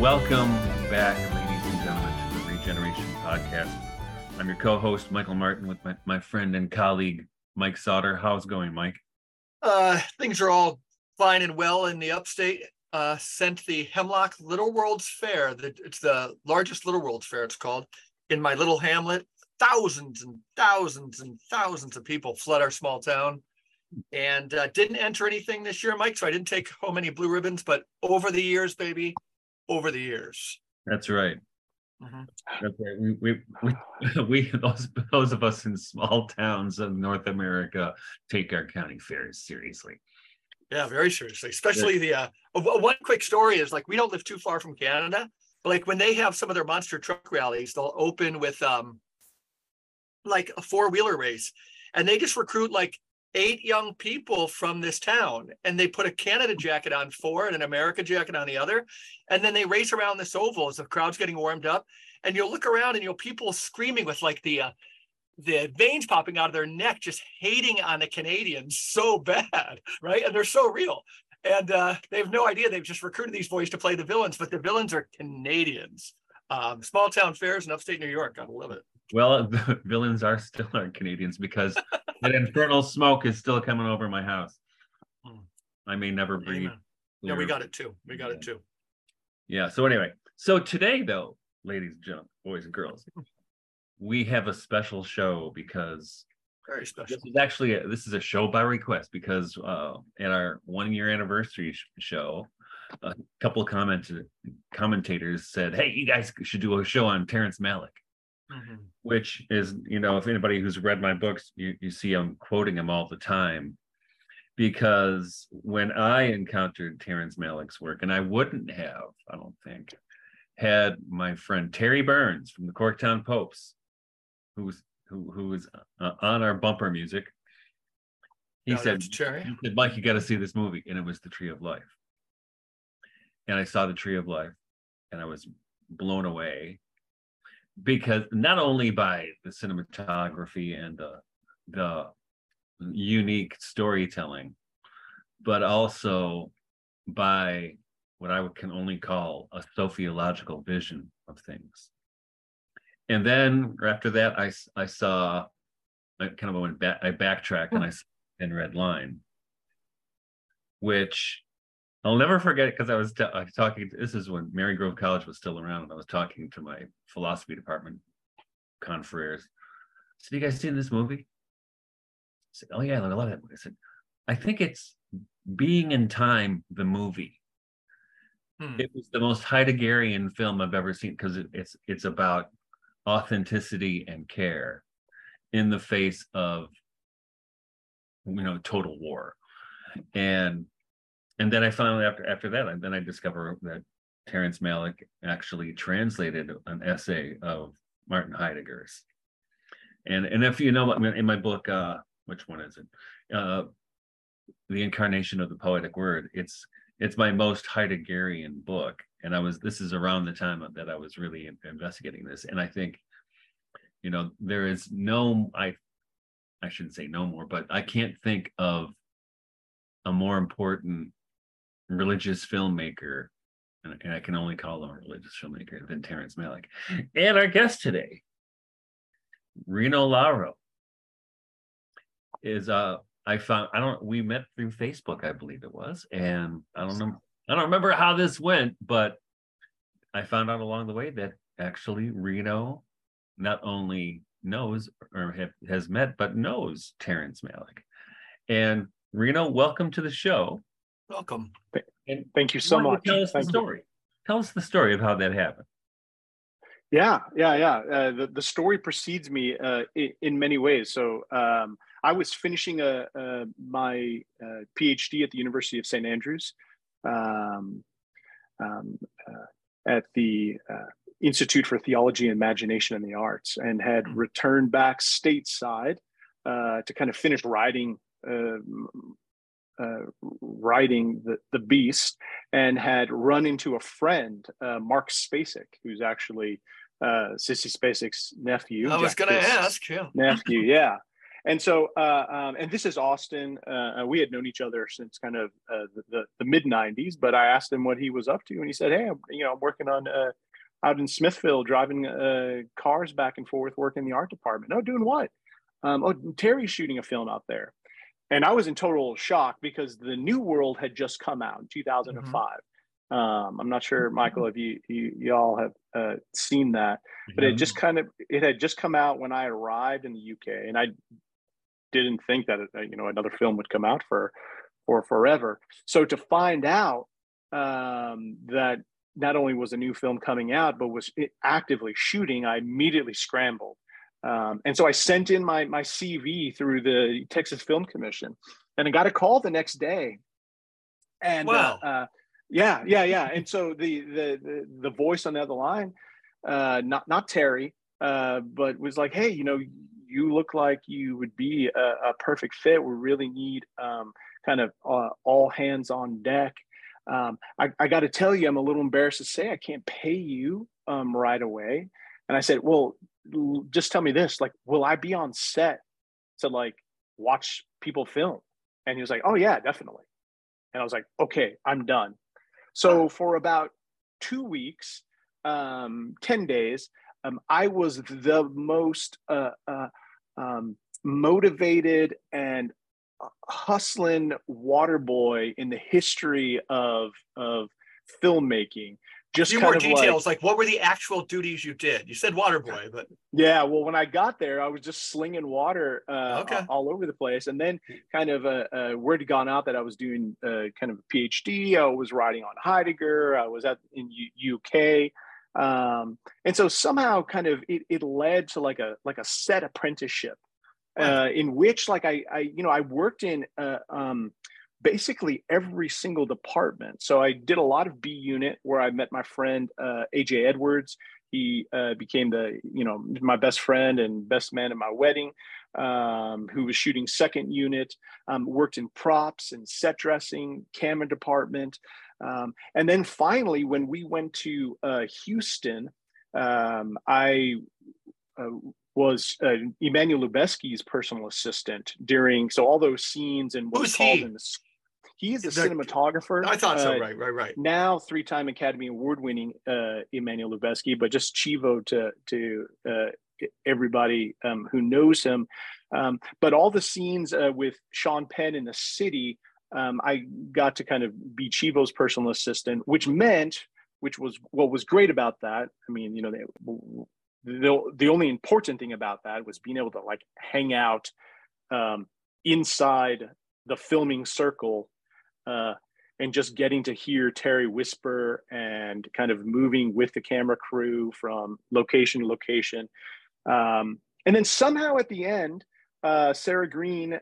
Welcome back, ladies and gentlemen, to the Regeneration Podcast. I'm your co-host, Michael Martin, with my friend and colleague, Mike Sauter. How's it going, Mike? Things are all fine and well in the upstate. Sent the Hemlock Little World's Fair. It's the largest Little World's Fair, it's called, in my little hamlet. Thousands and thousands and thousands of people flood our small town. And didn't enter anything this year, Mike, so I didn't take home any blue ribbons, but over the years, baby, over the years. That's right. Mm-hmm. That's right. We those of us in small towns of North America take our county fairs seriously. Yeah, very seriously. Especially one quick story is, like, we don't live too far from Canada, but like when they have some of their monster truck rallies, they'll open with like a four-wheeler race, and they just recruit like 8 young people from this town, and they put a Canada jacket on 4 and an America jacket on the other, and then they race around this oval as the crowd's getting warmed up, and you'll look around and you'll people screaming with like the veins popping out of their neck, just hating on the Canadians so bad, right? And they're so real, and they have no idea they've just recruited these boys to play the villains, but the villains are Canadians. Small town fairs in upstate New York, gotta love it. Well, the villains are still our Canadians, because that infernal smoke is still coming over my house. I may never breathe. Amen. Yeah, we got it too. Yeah. So anyway, so today though, ladies and gentlemen, boys and girls, we have a special show, because very special. This is actually this is a show by request, because at our 1-year anniversary show, a couple of commentators said, "Hey, you guys should do a show on Terrence Malick." Mm-hmm. Which is, you know, if anybody who's read my books, you see I'm quoting him all the time, because when I encountered Terrence Malick's work, and I wouldn't have, I don't think, had my friend Terry Burns from the Corktown Popes, who was on our bumper music, he said, "Mike, you got to see this movie," and it was The Tree of Life. And I saw The Tree of Life, and I was blown away. Because not only by the cinematography and the unique storytelling, but also by what I can only call a sociological vision of things. And then after that, I backtracked and I saw Thin Red Line, which I'll never forget, because I was talking. This is when Marygrove College was still around, and I was talking to my philosophy department confreres. I said, "You guys seen this movie?" I said, "Oh yeah, I love that movie." I said, "I think it's Being in Time, the movie." It was the most Heideggerian film I've ever seen, because it's about authenticity and care in the face of, you know, total war. And then I finally, after that, and then I discover that Terrence Malick actually translated an essay of Martin Heidegger's. And if you know, in my book, which one is it? The Incarnation of the Poetic Word. It's my most Heideggerian book, and this is around the time that I was really investigating this. And I think, you know, there is no, I shouldn't say no more, but I can't think of a more important religious filmmaker, and I can only call him a religious filmmaker, than Terrence Malick. And our guest today, Reno Lauro, is we met through Facebook, I believe it was, and I don't remember how this went, but I found out along the way that actually Reno not only knows or has met, but knows Terrence Malick. And Reno, welcome to the show. Welcome. And thank you so much. Tell us the story. Tell us the story of how that happened. Yeah. The story precedes me in many ways. So I was finishing my PhD at the University of St. Andrews at the Institute for Theology, Imagination, and the Arts, and had returned back stateside to kind of finish riding the beast, and had run into a friend, Mark Spacek, who's actually Sissy Spacek's nephew. I was going to ask, yeah. Nephew, yeah. And so, and this is Austin. We had known each other since kind of the mid '90s, but I asked him what he was up to, and he said, "Hey, I'm working on out in Smithville, driving cars back and forth, working in the art department." "Oh, doing what?" "Oh, Terry's shooting a film out there." And I was in total shock because The New World had just come out in 2005. Mm-hmm. I'm not sure, Michael, if y'all have seen that, but yeah. It had just come out when I arrived in the UK, and I didn't think that another film would come out for forever. So to find out that not only was a new film coming out, but was actively shooting, I immediately scrambled. And so I sent in my CV through the Texas Film Commission, and I got a call the next day. And wow. Yeah. And so the voice on the other line, not Terry, but was like, "Hey, you look like you would be a perfect fit. We really need all hands on deck. I got to tell you, I'm a little embarrassed to say I can't pay you right away." And I said, "Well, just tell me this, will I be on set to watch people film?" And he was like, "Oh yeah, definitely." And I was like, "Okay, I'm done." So for about 2 weeks, 10 days, I was the most motivated and hustling water boy in the history of filmmaking. Just a few more details, like what were the actual duties you did? You said water boy, but yeah. Well, when I got there, I was just slinging water all over the place, and then word had gone out that I was doing a PhD. I was writing on Heidegger. I was in UK, and so somehow it led to like a set apprenticeship, in which I worked in. Basically every single department. So I did a lot of B unit, where I met my friend, AJ Edwards. He became my best friend and best man at my wedding, who was shooting second unit, worked in props and set dressing, camera department. And then finally, when we went to Houston, I was Emmanuel Lubezki's personal assistant so all those scenes and what was called in the school. He is a cinematographer. I thought so. Right. Now, three-time Academy Award-winning Emmanuel Lubezki, but just Chivo to everybody who knows him. But all the scenes with Sean Penn in the city, I got to be Chivo's personal assistant, which was what was great about that. I mean, the only important thing about that was being able to hang out inside the filming circle. And just getting to hear Terry whisper and moving with the camera crew from location to location. And then somehow at the end, Sarah Green,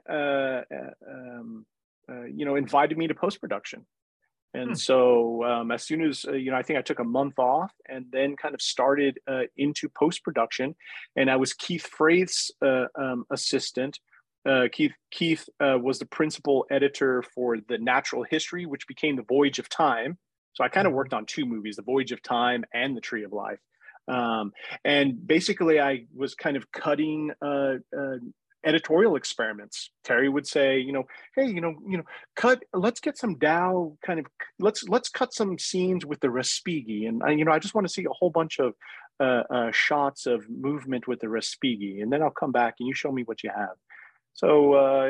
invited me to post-production. And so as soon as, I think I took a month off and then started into post-production, and I was Keith Fraith's assistant. Keith was the principal editor for The Natural History, which became The Voyage of Time. So I worked on two movies, The Voyage of Time and The Tree of Life. And basically I was cutting editorial experiments. Terry would say, "Hey, let's get some Tao, let's cut some scenes with the Respighi. And I just want to see a whole bunch of shots of movement with the Respighi. And then I'll come back and you show me what you have." So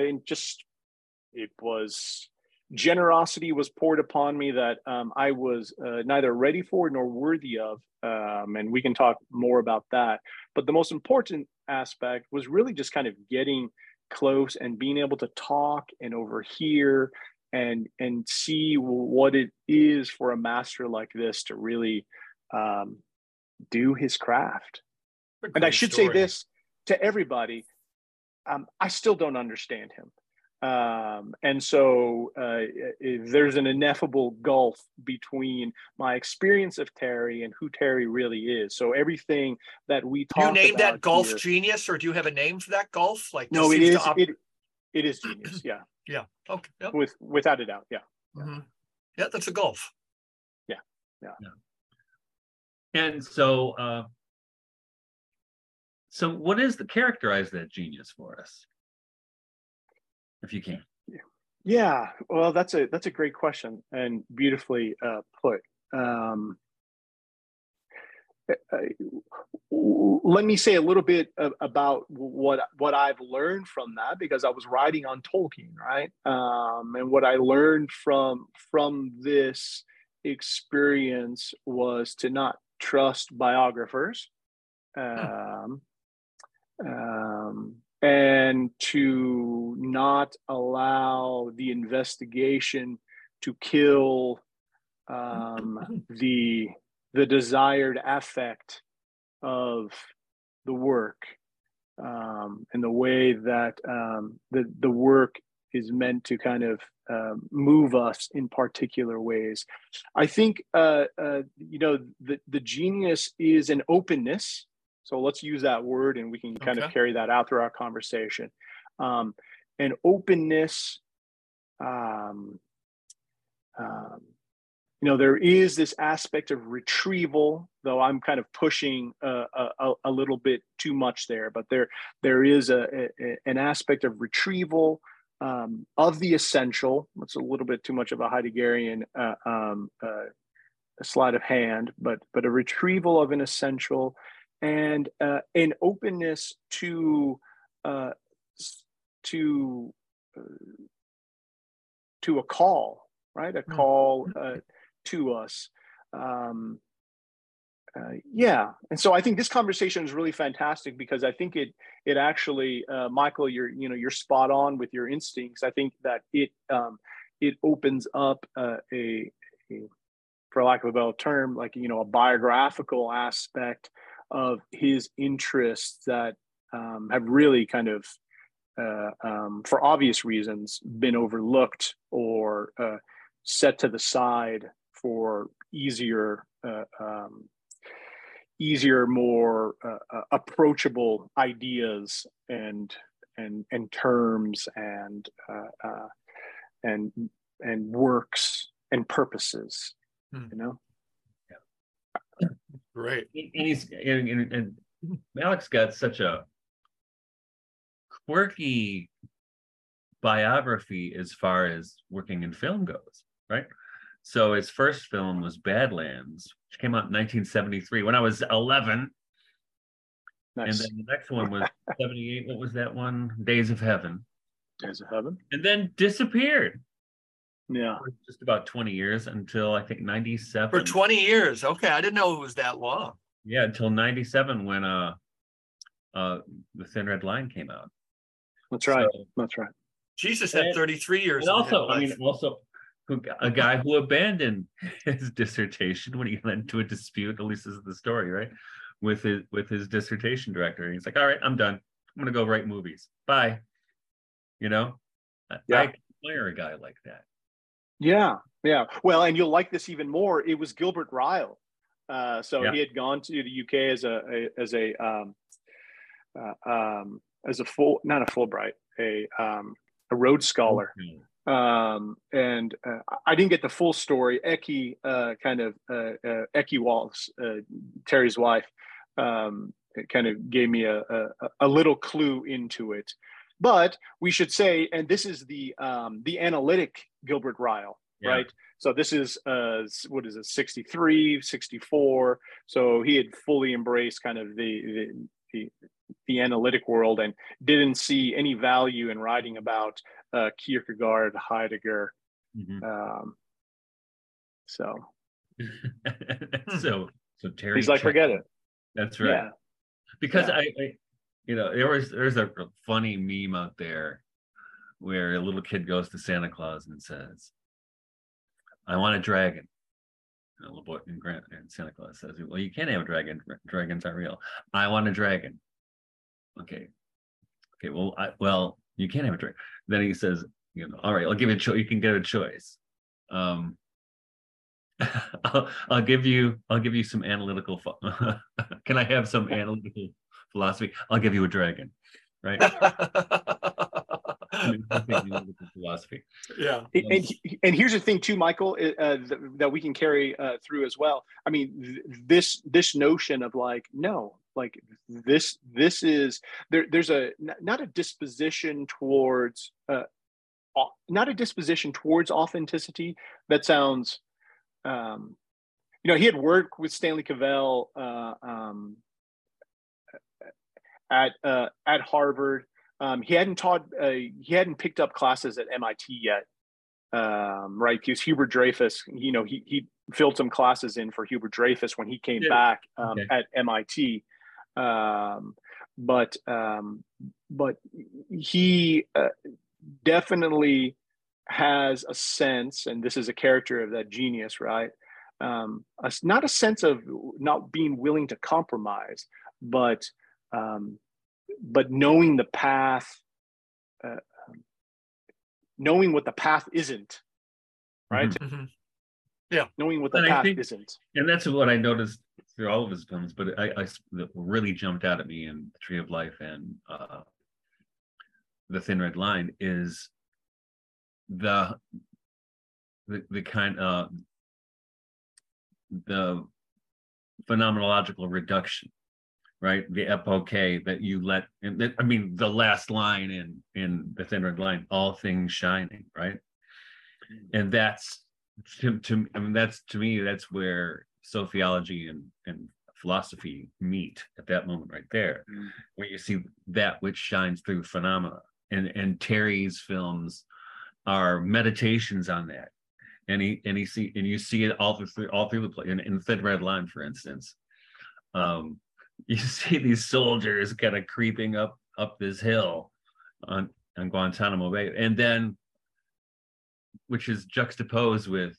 it was, generosity was poured upon me that I was neither ready for nor worthy of. And we can talk more about that. But the most important aspect was really just getting close and being able to talk and overhear and see what it is for a master like this to really do his craft. And I should say this to everybody. I still don't understand him. And so there's an ineffable gulf between my experience of Terry and who Terry really is. So everything that we talk about. Do you name that gulf here, genius, or do you have a name for that gulf? No, it is genius. Yeah. Yeah. Okay. Yep. Without a doubt. Yeah. Mm-hmm. Yeah. That's a gulf. Yeah. Yeah. Yeah. And so, so what is the characterize that genius for us? if you can? Yeah, well, that's a great question and beautifully put. Let me say a little bit about what I've learned from that, because I was writing on Tolkien, right? And what I learned from this experience was to not trust biographers, and to not allow the investigation to kill the desired affect of the work, and the way that the work is meant to kind of move us in particular ways. I think you know, the genius is an openness. So let's use that word, and we can kind of carry that out through our conversation. An openness. You know, there is this aspect of retrieval, though I'm kind of pushing a little bit too much there, but there is an aspect of retrieval of the essential. That's a little bit too much of a Heideggerian a sleight of hand, but a retrieval of an essential and an openness to a call, right? A call to us. Yeah. And so I think this conversation is really fantastic, because I think it actually, Michael, you're spot on with your instincts. I think that it opens up a, for lack of a better term, like, you know, a biographical aspect of his interests that have really kind of, for obvious reasons, been overlooked or set to the side for easier, more approachable ideas and terms and works and purposes. You know, yeah. Right. And Malick's got such a quirky biography as far as working in film goes, right? So his first film was Badlands, which came out in 1973 when I was 11. Nice. And then the next one was 78. What was that one? Days of Heaven. Days of Heaven. And then disappeared. Yeah. For just about 20 years, until I think 97. For 20 years. Okay. I didn't know it was that long. Yeah, until 97 when The Thin Red Line came out. That's right. So, that's right. Jesus had 33 years. And also, I mean, also a guy who abandoned his dissertation when he went into a dispute, at least this is the story, right? With his dissertation director. And he's like, all right, I'm done. I'm going to go write movies. Bye. You know? Yeah. I admire a guy like that. Yeah. Yeah. Well, and you'll like this even more. It was Gilbert Ryle. He had gone to the UK as a Rhodes Scholar. Mm-hmm. I didn't get the full story. Eckie, Eckie Wallace, Terry's wife, kind of gave me a little clue into it. But we should say, and this is the analytic Gilbert Ryle, yeah, right? So this is, 63, 64. So he had fully embraced kind of the analytic world and didn't see any value in writing about Kierkegaard, Heidegger. Mm-hmm. So Terry, he's like, forget it. That's right. Yeah. Because I you know, there's a funny meme out there where a little kid goes to Santa Claus and says, "I want a dragon." And little boy and Santa Claus says, "Well, you can't have a dragon. Dragons aren't real." "I want a dragon." Okay. Well, you can't have a dragon. Then he says, "You know, all right, I'll give you a choice. You can get a choice. I'll give you some analytical. Can I have some analytical philosophy? I'll give you a dragon, right?" Philosophy. Yeah. And here's the thing too, Michael, that we can carry through as well. I mean, this notion of like, no, like this is, there's not a disposition towards not a disposition towards authenticity that sounds, you know, he had worked with Stanley Cavell at Harvard. He hadn't taught, he hadn't picked up classes at MIT yet, right? Because Hubert Dreyfus, you know, he filled some classes in for Hubert Dreyfus when he came back at MIT. But he definitely has a sense, and this is a character of that genius, right? Not a sense of not being willing to compromise, but knowing the path, knowing what the path isn't, right? Mm-hmm. Yeah, knowing what the path isn't. And that's what I noticed through all of his films, but I really jumped out at me in The Tree of Life and The Thin Red Line is the kind of the phenomenological reduction, right? The epoche that you let, and that, I mean, the last line in The Thin Red Line, all things shining, right? And that's to I mean, that's to me, that's where sociology and philosophy meet at that moment right there, where you see that which shines through phenomena. And Terry's films are meditations on that. And you see it all through the place. In Thin Red Line, for instance, you see these soldiers kind of creeping up this hill on Guantanamo Bay, and then, which is juxtaposed with,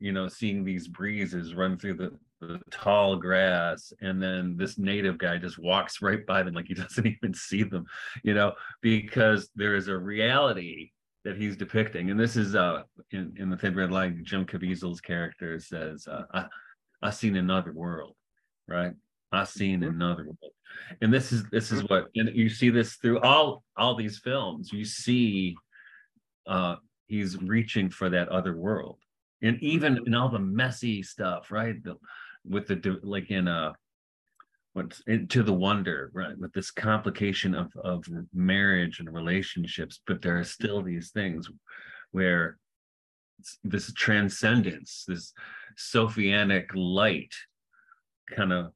you know, seeing these breezes run through the tall grass, and then this native guy just walks right by them like he doesn't even see them, you know, because there is a reality that he's depicting. And this is in The Thin Red Line, Jim Caviezel's character says, I've seen another world, right? I've seen another world. And this is what, and you see this through all these films. You see he's reaching for that other world. And even in all the messy stuff, right? Like in To the Wonder, right? With this complication of marriage and relationships, but there are still these things where this transcendence, this Sophianic light, kind of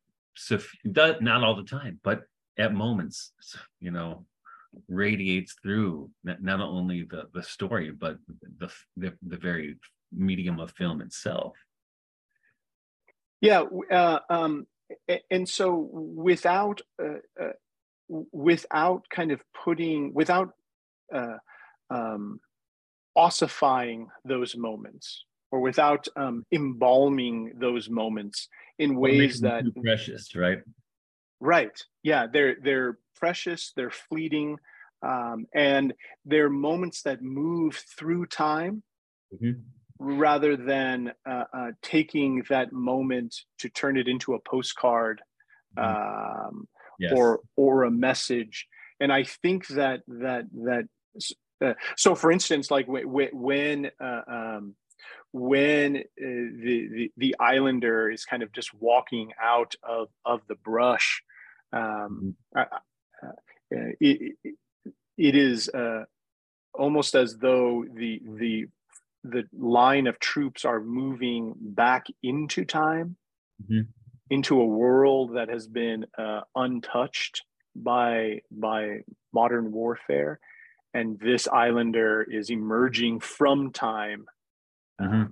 not all the time, but at moments, you know, radiates through not only the story, but the very medium of film itself. Yeah, and so without ossifying those moments, or without embalming those moments in ways that are precious, right? Right. Yeah, they're precious. They're fleeting, and they're moments that move through time. Mm-hmm. Rather than taking that moment to turn it into a postcard or a message. And I think so for instance, like when the Islander is kind of just walking out of the brush, it is almost as though the line of troops are moving back into time, mm-hmm. into a world that has been untouched by modern warfare, and this Islander is emerging from time, mm-hmm.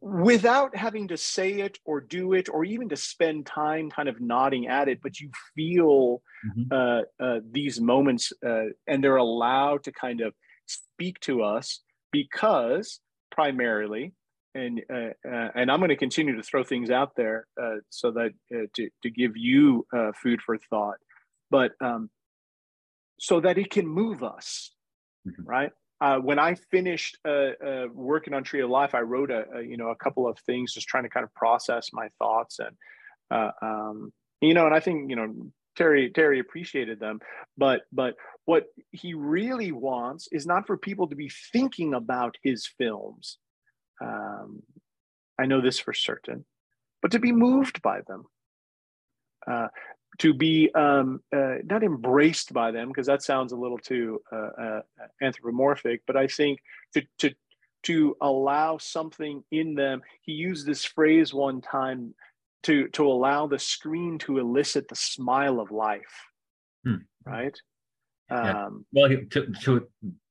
Without having to say it or do it or even to spend time kind of nodding at it, but you feel mm-hmm. These moments, and they're allowed to kind of speak to us because primarily, and I'm going to continue to throw things out there so that to give you food for thought, but so that it can move us, mm-hmm. right? When I finished working on Tree of Life, I wrote a couple of things, just trying to kind of process my thoughts, and and I think Terry appreciated them, but what he really wants is not for people to be thinking about his films. I know this for certain, but to be moved by them. to be not embraced by them, because that sounds a little too anthropomorphic, but I think to allow something in them. He used this phrase one time, to allow the screen to elicit the smile of life, right? Yeah. Well,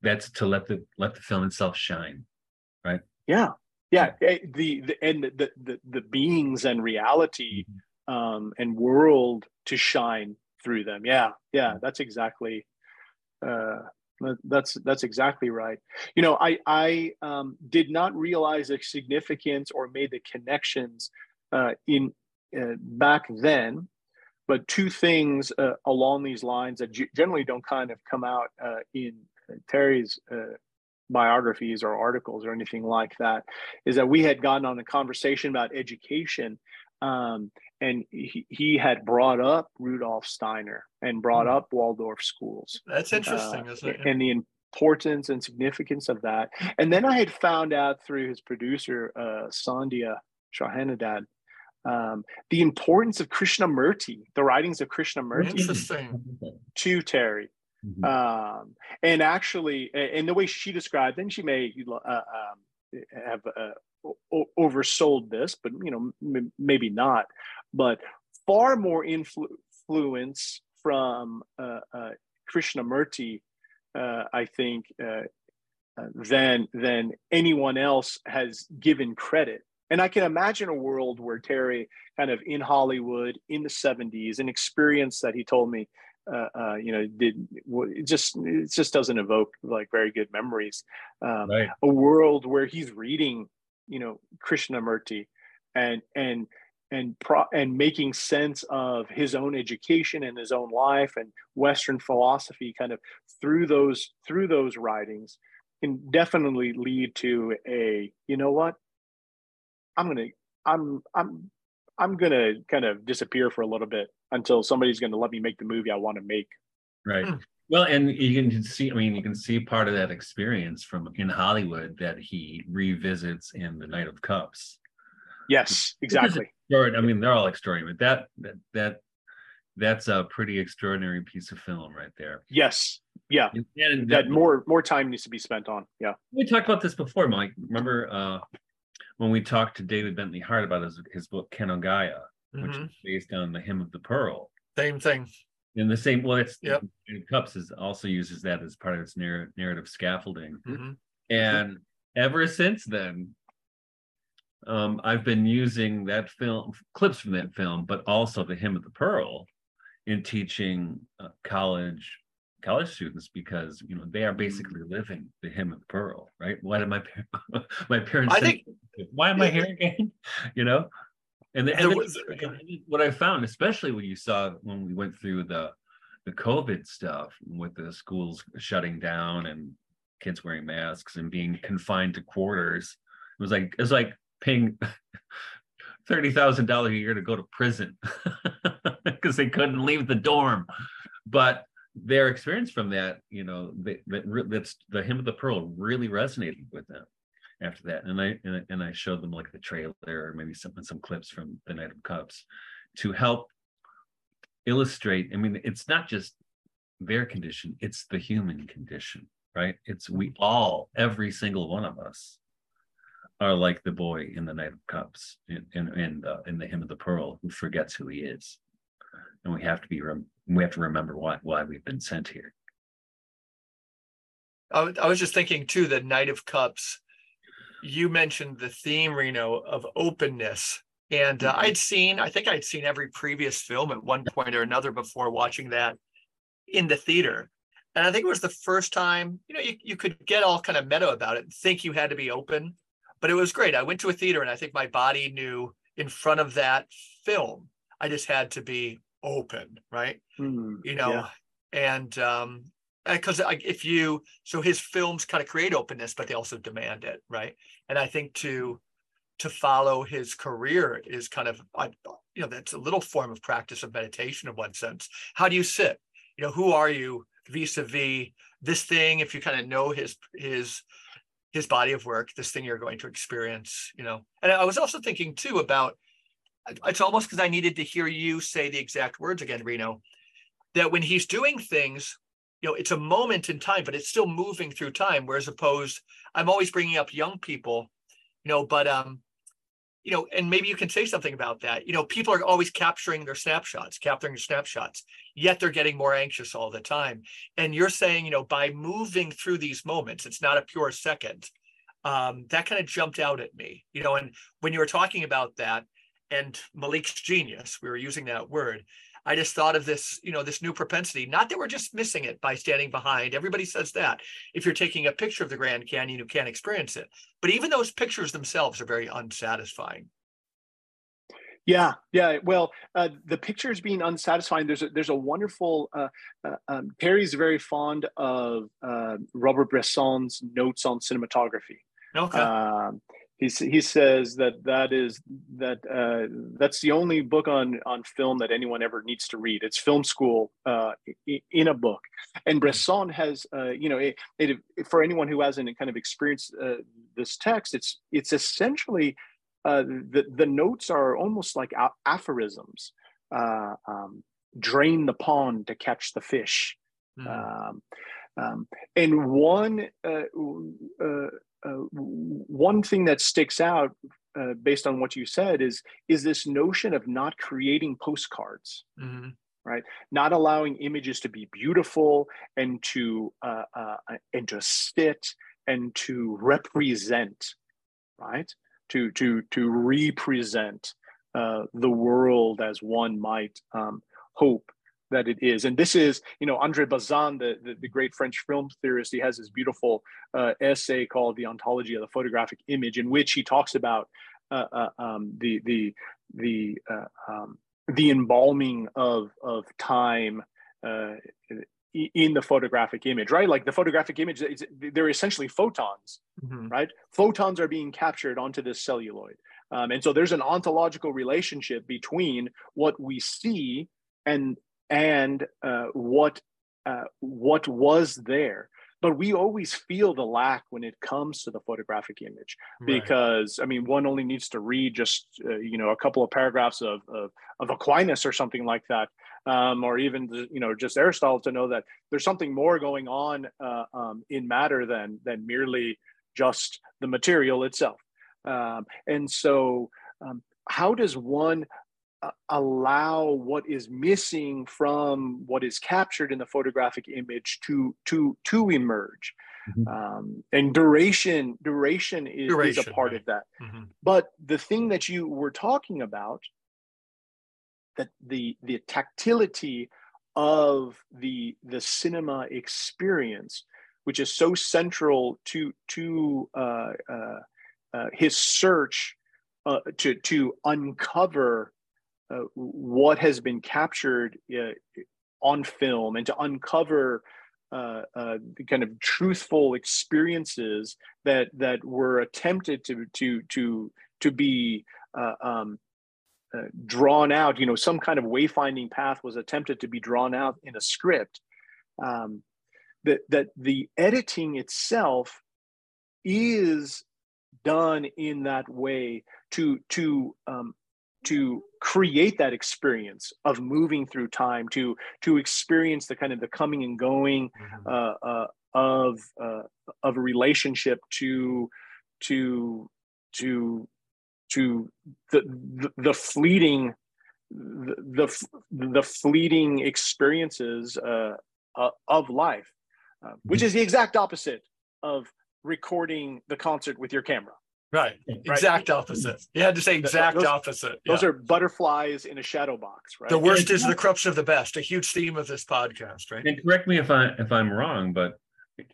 that's to let the film itself shine, right? Yeah, yeah. The beings and reality and world to shine through them. Yeah, yeah. That's exactly. That's exactly right. You know, I did not realize the significance or made the connections back then, but two things along these lines that generally don't kind of come out in Terry's biographies or articles or anything like that, is that we had gotten on a conversation about education, and he had brought up Rudolf Steiner and brought up Waldorf schools. That's interesting, isn't it? And the importance and significance of that. And then I had found out through his producer, Sandhya Shahanadad, the importance of Krishnamurti, the writings of Krishnamurti, to Terry. And actually, in the way she described, and she may have oversold this, but you know, maybe not, but far more influence from Krishnamurti, I think, than anyone else has given credit. And I can imagine a world where Terry, kind of in Hollywood in the 70s, an experience that he told me, it just doesn't evoke like very good memories. Right. A world where he's reading, you know, Krishnamurti, and making sense of his own education and his own life and Western philosophy, kind of through those writings, can definitely lead to a, you know what, I'm gonna kind of disappear for a little bit until somebody's gonna let me make the movie I want to make. Right. Well, and you can see part of that experience from in Hollywood that he revisits in The Knight of Cups. Yes, exactly. I mean, they're all extraordinary, but that's a pretty extraordinary piece of film right there. Yes. Yeah. And that more time needs to be spent on. Yeah. We talked about this before, Mike. Remember when we talked to David Bentley Hart about his book Kanagaya, which is based on the Hymn of the Pearl. Same thing. In the same, well, it's Cups is also uses that as part of its narrative scaffolding. And ever since then, I've been using that film, clips from that film, but also the Hymn of the Pearl, in teaching college students, because you know they are basically living the Hymn of the Pearl, right? Why did my parents? Why am I here again? You know, and what I found, especially when we went through the COVID stuff with the schools shutting down and kids wearing masks and being confined to quarters, it was like paying $30,000 a year to go to prison because they couldn't leave the dorm, but their experience from that, you know, that's the Hymn of the Pearl really resonated with them after that. And I showed them like the trailer or maybe some clips from The Knight of Cups to help illustrate. I mean, it's not just their condition, it's the human condition, right? It's every single one of us are like the boy in The Knight of Cups in the Hymn of the Pearl who forgets who he is. And we have to remember why we've been sent here. I was just thinking too, the Knight of Cups, you mentioned the theme, Reno, of openness. And I think I'd seen every previous film at one point or another before watching that in the theater. And I think it was the first time, you know, you could get all kind of meta about it and think you had to be open, but it was great. I went to a theater and I think my body knew in front of that film, I just had to be open, right? You know, yeah. And because his films kind of create openness, but they also demand it, right? And I think to follow his career is kind of, you know, that's a little form of practice of meditation in one sense. How do you sit? You know, who are you vis-a-vis this thing? If you kind of know his body of work, this thing you're going to experience, you know. And I was also thinking too about it's almost because I needed to hear you say the exact words again, Reno, that when he's doing things, you know, it's a moment in time, but it's still moving through time. Whereas opposed, I'm always bringing up young people, you know, but, you know, and maybe you can say something about that. You know, people are always capturing their snapshots, yet they're getting more anxious all the time. And you're saying, you know, by moving through these moments, it's not a pure second. That kind of jumped out at me, you know, and when you were talking about that and Malick's genius, we were using that word. I just thought of this, you know, this new propensity, not that we're just missing it by standing behind. Everybody says that. If you're taking a picture of the Grand Canyon, you can't experience it. But even those pictures themselves are very unsatisfying. Yeah. Well, the pictures being unsatisfying, there's a wonderful, Terry's very fond of Robert Bresson's notes on cinematography. Okay. He says that's the only book on film that anyone ever needs to read. It's film school in a book. And Bresson has, you know, for anyone who hasn't kind of experienced this text, it's essentially the notes are almost like aphorisms. Drain the pond to catch the fish. And one thing that sticks out based on what you said is this notion of not creating postcards, right? Not allowing images to be beautiful and to sit and to represent, right? To represent the world as one might hope that it is. And this is, you know, André Bazin, the great French film theorist, he has this beautiful essay called The Ontology of the Photographic Image, in which he talks about the embalming of time in the photographic image, right? Like the photographic image, they're essentially photons, right? Photons are being captured onto this celluloid. And so there's an ontological relationship between what we see and what was there. But we always feel the lack when it comes to the photographic image, because, I mean, one only needs to read just, you know, a couple of paragraphs of Aquinas or something like that, or even, you know, just Aristotle to know that there's something more going on in matter than merely just the material itself. And so how does one allow what is missing from what is captured in the photographic image to emerge? And duration is a part of that. But the thing that you were talking about, that the tactility of the cinema experience, which is so central to his search to uncover what has been captured on film, and to uncover the kind of truthful experiences that were attempted to be drawn out. You know, some kind of wayfinding path was attempted to be drawn out in a script. That the editing itself is done in that way to create that experience of moving through time, to experience the kind of the coming and going of a relationship to the fleeting experiences of life, which is the exact opposite of recording the concert with your camera. Right. Exact opposite. You had to say exact opposite. Yeah. Those are butterflies in a shadow box, right? The worst is the corruption of the best, a huge theme of this podcast, right? And correct me if I'm wrong, but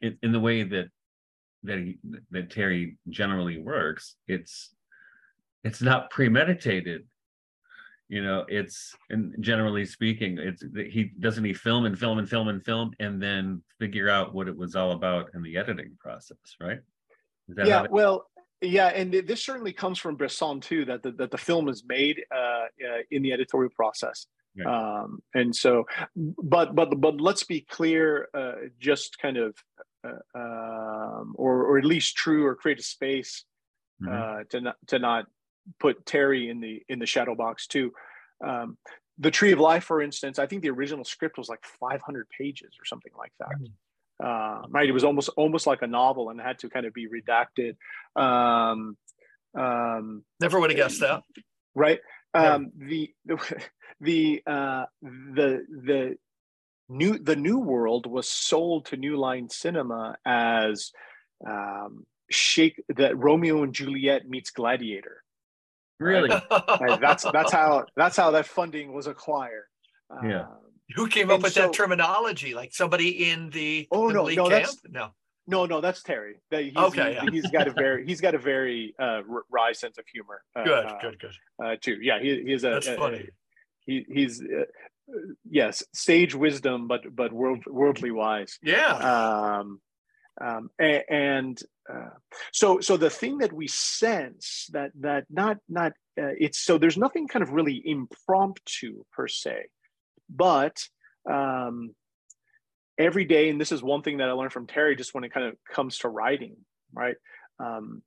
in the way that Terry generally works, it's not premeditated. You know, it's, and generally speaking, he film and film and film and film and then figure out what it was all about in the editing process, right? Yeah, and this certainly comes from Bresson too, that the film is made in the editorial process. Right. And so, but let's be clear, just kind of, or at least true, or create a space to not put Terry in the shadow box too. The Tree of Life, for instance, I think the original script was like 500 pages or something like that. Right, it was almost like a novel and had to kind of be redacted. Never would have guessed that. Right. The New World was sold to New Line Cinema as that Romeo and Juliet meets Gladiator. Really? Right? that's how that funding was acquired. Yeah. Who came up with that terminology? Like somebody in the camp? No, that's Terry. He's got a very wry sense of humor. Good. Yeah, he is funny. He's sage wisdom, but worldly wise. Yeah. So the thing that we sense that there's nothing kind of really impromptu per se, but every day, and this is one thing that I learned from Terry, just when it kind of comes to writing, right?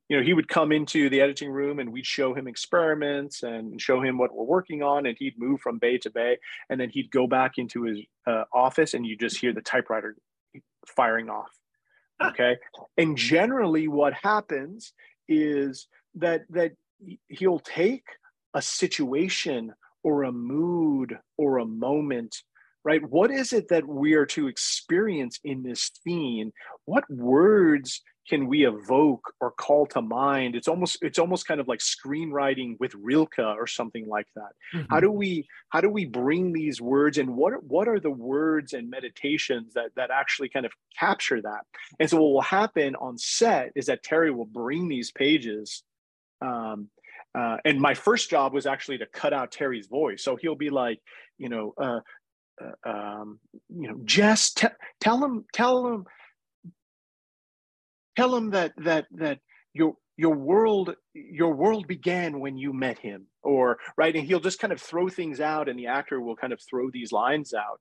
He would come into the editing room and we'd show him experiments and show him what we're working on, and he'd move from bay to bay, and then he'd go back into his office and you just hear the typewriter firing off. Okay. And generally what happens is that he'll take a situation or a mood or a moment, right? What is it that we are to experience in this scene? What words can we evoke or call to mind? It's almost kind of like screenwriting with Rilke or something like that. Mm-hmm. How do we bring these words, and what are the words and meditations that actually kind of capture that? And so what will happen on set is that Terry will bring these pages. And my first job was actually to cut out Terry's voice. So he'll be like, Jess, tell him that your world began when you met him, or right, and he'll just kind of throw things out, and the actor will kind of throw these lines out,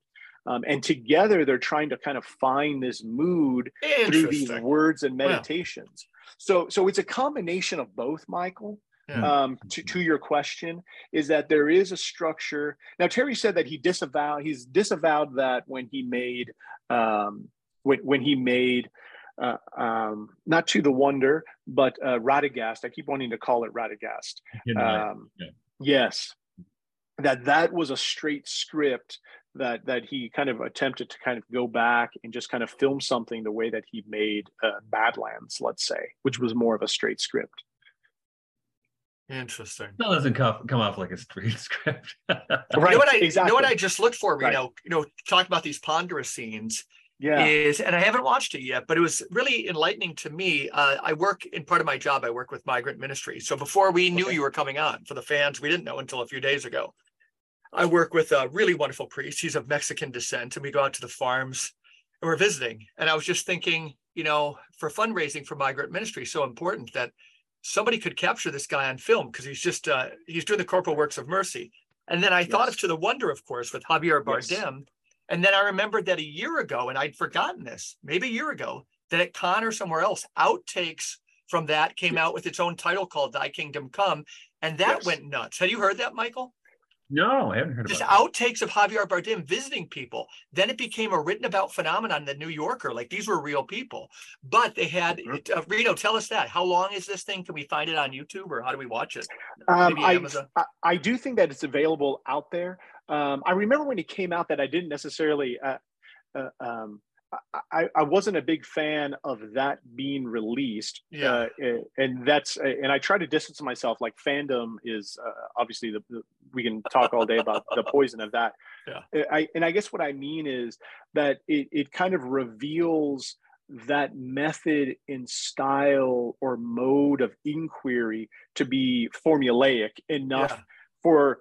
and together they're trying to kind of find this mood through these words and meditations. Wow. So it's a combination of both, Michael. Yeah. To your question, is that there is a structure. Now Terry said that he's disavowed that when he made not To the Wonder, but Radagast. I keep wanting to call it Radagast. Yes, that was a straight script that he kind of attempted to kind of go back and just kind of film something the way that he made Badlands, let's say, which was more of a straight script. Interesting. That doesn't come off like a street script. Right. You know what I just looked for, Reno, right. Talking about these ponderous scenes. Yeah. And I haven't watched it yet, but it was really enlightening to me. I work with migrant ministry. So before we knew you were coming on, for the fans, we didn't know until a few days ago. I work with a really wonderful priest. He's of Mexican descent, and we go out to the farms and we're visiting. And I was just thinking, for fundraising for migrant ministry, so important that somebody could capture this guy on film, because he's just he's doing the corporal works of mercy. And then I thought of To the Wonder, of course, with Javier Bardem. And then I remembered that a year ago, and I'd forgotten this, maybe a year ago, that at Cannes or somewhere else, outtakes from that came out with its own title called Thy Kingdom Come. And that went nuts. Have you heard that, Michael? No, I haven't heard about that. Just outtakes of Javier Bardem visiting people. Then it became a written about phenomenon in The New Yorker. Like, these were real people. But they had, Reno, tell us that. How long is this thing? Can we find it on YouTube, or how do we watch it? I do think that it's available out there. I remember when it came out that I didn't necessarily, I wasn't a big fan of that being released, and I try to distance myself. Like, fandom is obviously we can talk all day about the poison of that. Yeah. I guess what I mean is that it kind of reveals that method and style or mode of inquiry to be formulaic enough for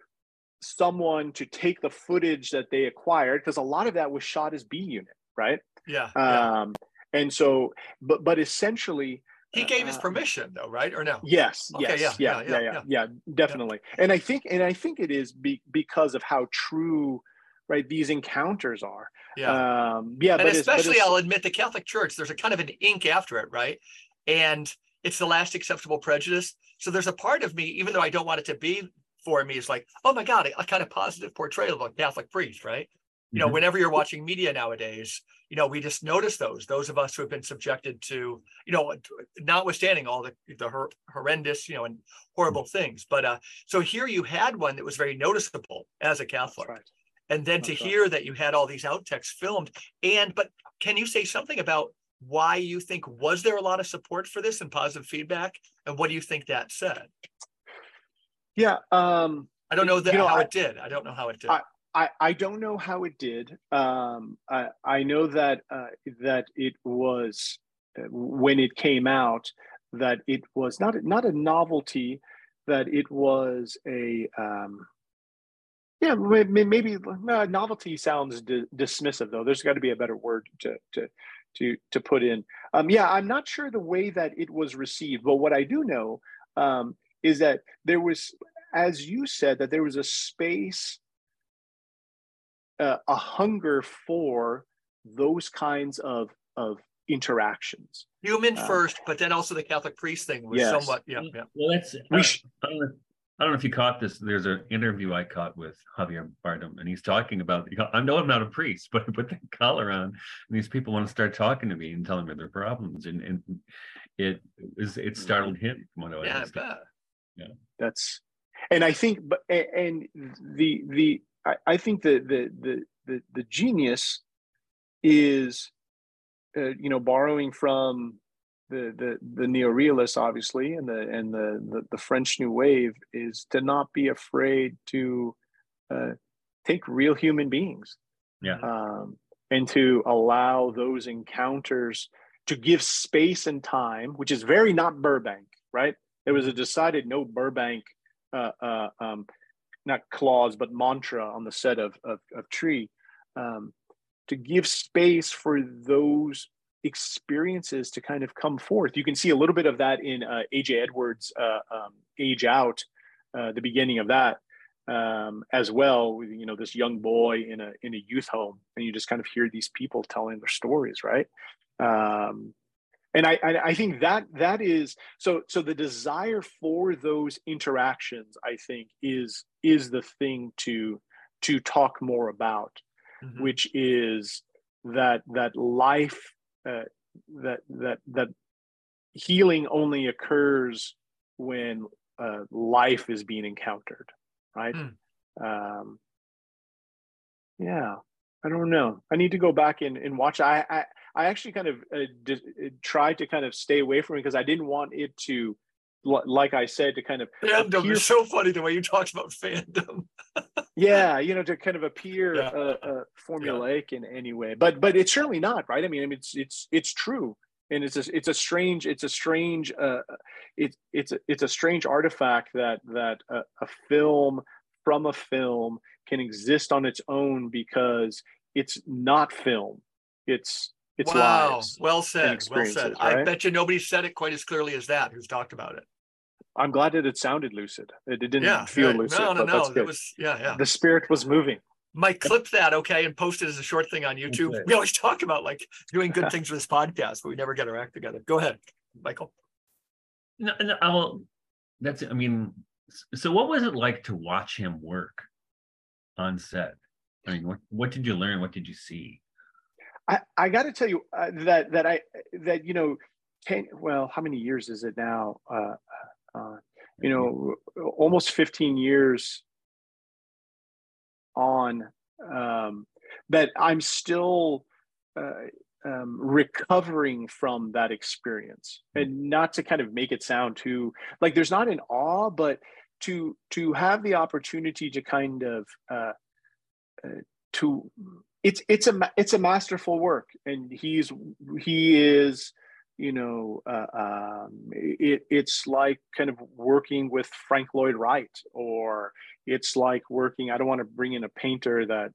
someone to take the footage that they acquired, because a lot of that was shot as B unit, right? And so but essentially he gave his permission though, right? Or no? Definitely. And I think it is because of how true, right, these encounters are. I'll admit, the Catholic Church, there's a kind of an ink after it, right? And it's the last acceptable prejudice. So there's a part of me, even though I don't want it to be for me, is like, oh my God, a kind of positive portrayal of a Catholic priest, right? You know, whenever you're watching media nowadays, you know, we just notice those of us who have been subjected to, you know, notwithstanding all the horrendous, you know, and horrible things. But so here you had one that was very noticeable as a Catholic. Right. And then to hear that you had all these outtakes filmed. And, but can you say something about why you think, was there a lot of support for this and positive feedback? And what do you think that said? Yeah. I don't know that, you know, how it did. I don't know how it did. I don't know how it did. I know that that it was, when it came out, that it was not a novelty, that it was a yeah, maybe novelty sounds dismissive though. There's got to be a better word to put in. Yeah, I'm not sure the way that it was received, but what I do know is that there was, as you said, that there was a space. A hunger for those kinds of interactions. Human first, but then also the Catholic priest thing was somewhat, Well, that's, I don't know if you caught this. There's an interview I caught with Javier Bardem, and he's talking about, you know, I know I'm not a priest, but I put the collar on, and these people want to start talking to me and telling me their problems. And it startled him from what I was saying. Yeah. That's, and I think, and I think the genius is, you know, borrowing from the neorealists, obviously, and the French New Wave, is to not be afraid to take real human beings, and to allow those encounters, to give space and time, which is very not Burbank, right? There was a decided no Burbank. Not clause, but mantra on the set of Tree, to give space for those experiences to kind of come forth. You can see a little bit of that in AJ Edwards' Age Out, the beginning of that as well. You know, this young boy in a youth home, and you just kind of hear these people telling their stories, right? And I think that is so the desire for those interactions, I think, is the thing to talk more about, which is that life, that healing only occurs when life is being encountered, right? Yeah, I don't know. I need to go back and watch. I actually kind of tried to kind of stay away from it because I didn't want it to, like I said, to kind of fandom. It's so funny the way you talked about fandom. Yeah, you know, to kind of appear formulaic in any way, but it's certainly not, right? I mean, it's true, and it's a strange artifact that a film from a film can exist on its own because it's not film. It's wow, well said, well said. Right? I bet you nobody said it quite as clearly as that, who's talked about it. I'm glad that it sounded lucid. It didn't feel lucid. No, that was, the spirit was moving. Mike, clip that, okay, and post it as a short thing on YouTube. We always talk about, like, doing good things with this podcast, but we never get our act together. Go ahead, Michael. No, that's it. I mean, so what was it like to watch him work on set? I mean, what did you learn? What did you see? I got to tell you that you know, how many years is it now? You know, almost 15 years on, that I'm still recovering from that experience, and not to kind of make it sound too like there's not an awe, but to have the opportunity to kind of to. It's a masterful work, and he is, you know, it's like kind of working with Frank Lloyd Wright, or it's like working. I don't want to bring in a painter that,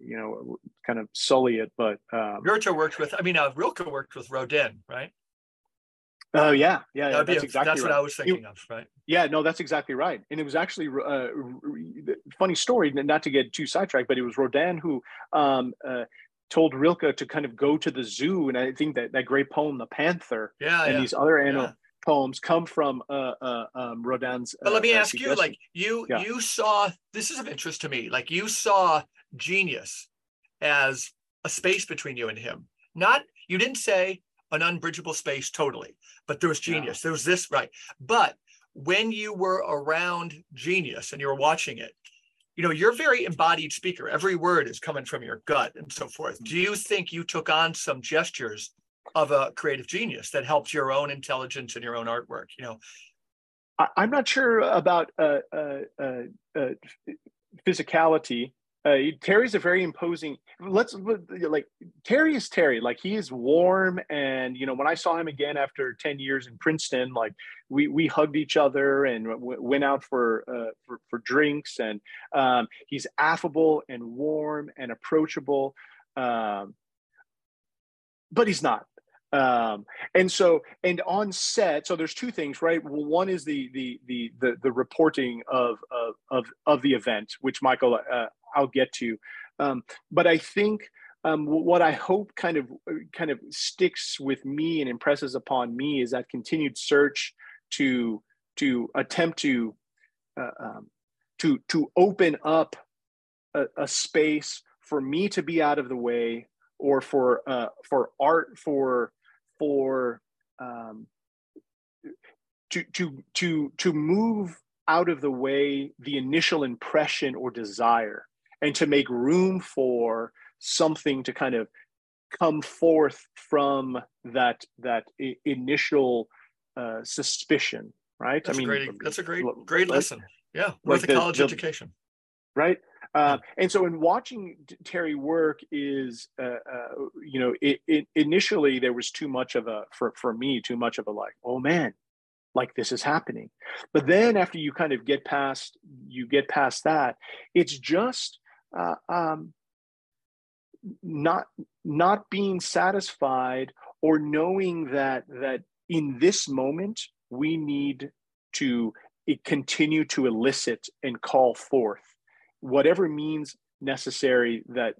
you know, kind of sully it, but Rilke worked with Rodin, right? Oh yeah, that's what I was thinking of, right? Yeah, no, that's exactly right. And it was actually funny story, not to get too sidetracked, but it was Rodin who told Rilke to kind of go to the zoo, and I think that great poem, The Panther, and these other animals, poems come from Rodin's. But let me ask you, like you saw, this is of interest to me, like you saw genius as a space between you and him. Not, you didn't say an unbridgeable space totally, but there was genius. There was this, right. But when you were around genius and you were watching it, you know, you're a very embodied speaker. Every word is coming from your gut and so forth. Do you think you took on some gestures of a creative genius that helped your own intelligence and your own artwork? You know, I'm not sure about physicality. Terry's a very imposing, Terry is Terry, like he is warm. And, you know, when I saw him again after 10 years in Princeton, like we hugged each other and went out for drinks, and he's affable and warm and approachable, but he's not. And on set, so there's two things, right? Well, one is the reporting of the event, which Michael, I'll get to. But I think what I hope kind of sticks with me and impresses upon me is that continued search to attempt to open up a space for me to be out of the way, or for art, to move out of the way the initial impression or desire, and to make room for something to kind of come forth from that initial suspicion, right? That's, I mean, that's a great lesson. Yeah, with like the college education, right? And so in watching Terry work is, you know, initially there was too much of a, for me, too much of a like, oh man, like this is happening. But then after you kind of get past that, it's just not being satisfied, or knowing that in this moment, we need to continue to elicit and call forth whatever means necessary that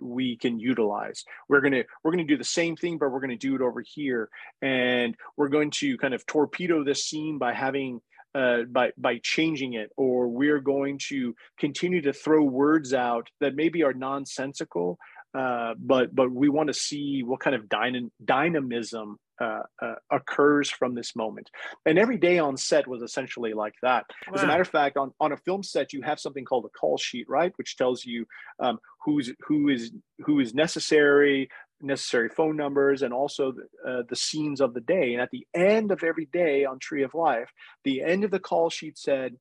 we can utilize. We're going to do the same thing, but we're going to do it over here, and we're going to kind of torpedo this scene by having by changing it, or we're going to continue to throw words out that maybe are nonsensical, but we want to see what kind of dynamism occurs from this moment. And every day on set was essentially like that. Wow. As a matter of fact, on a film set, you have something called a call sheet, right? Which tells you who is necessary phone numbers, and also the scenes of the day. And at the end of every day on Tree of Life, the end of the call sheet said,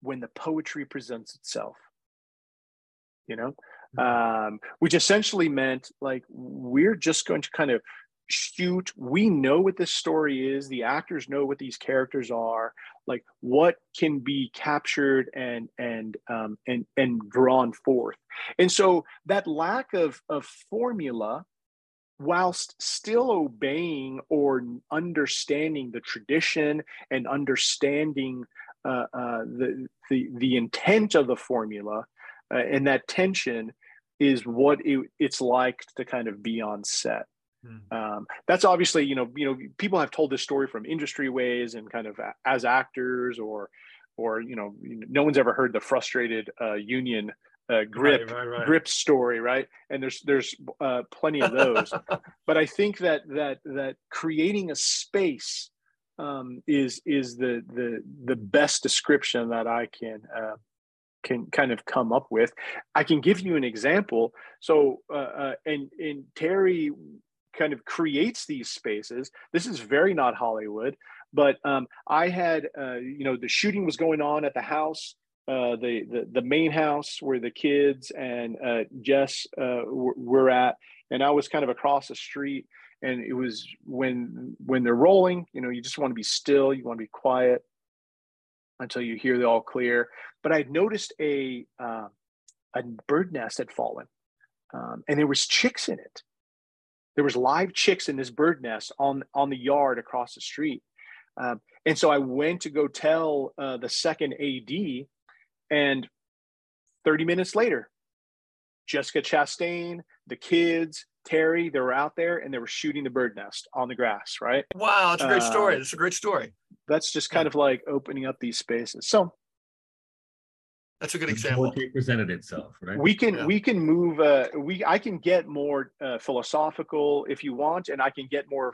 "When the poetry presents itself," you know, which essentially meant like, we're just going to kind of shoot. We know what this story is. The actors know what these characters are. Like, what can be captured and drawn forth. And so that lack of formula, whilst still obeying or understanding the tradition and understanding the intent of the formula, and that tension is what it's like to kind of be on set. That's obviously, you know, people have told this story from industry ways and kind of as actors, or, you know, no one's ever heard the frustrated union grip story. Right. And there's plenty of those, but I think that creating a space is the best description that I can kind of come up with. I can give you an example. So, and Terry kind of creates these spaces. This is very not Hollywood, but I had, you know, the shooting was going on at the house, the main house where the kids and Jess were at, and I was kind of across the street. And it was when they're rolling, you know, you just want to be still, you want to be quiet until you hear the all clear. But I'd noticed a bird nest had fallen, and there was chicks in it. There was live chicks in this bird nest on the yard across the street. And so I went to go tell the second AD, and 30 minutes later, Jessica Chastain, the kids, Terry, they were out there and they were shooting the bird nest on the grass, right? Wow, that's a great story. That's a great story. That's just kind of like opening up these spaces. So that's a good example. It presented itself, right? We can move. I can get more philosophical if you want, and I can get more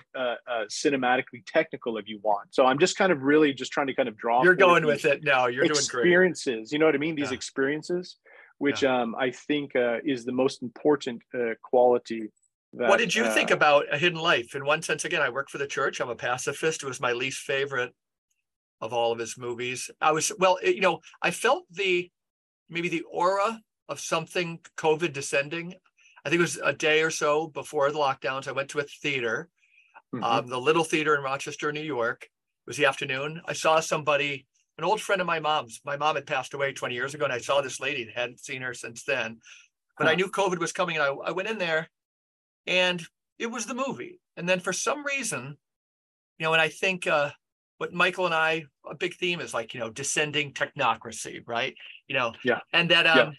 cinematically technical if you want. So I'm just kind of really just trying to kind of draw. You're going with it. No, you're doing great. Experiences. You know what I mean? These experiences, which I think is the most important quality. That, what did you think about A Hidden Life? In one sense, again, I work for the church. I'm a pacifist. It was my least favorite of all of his movies. I felt maybe the aura of something COVID descending. I think it was a day or so before the lockdowns. I went to a theater, the Little Theater in Rochester, New York. It was the afternoon. I saw somebody, an old friend of my mom's. My mom had passed away 20 years ago, and I saw this lady and hadn't seen her since then. But I knew COVID was coming, and I went in there. And it was the movie. And then for some reason, and I think what Michael and I, a big theme is descending technocracy, right? And that,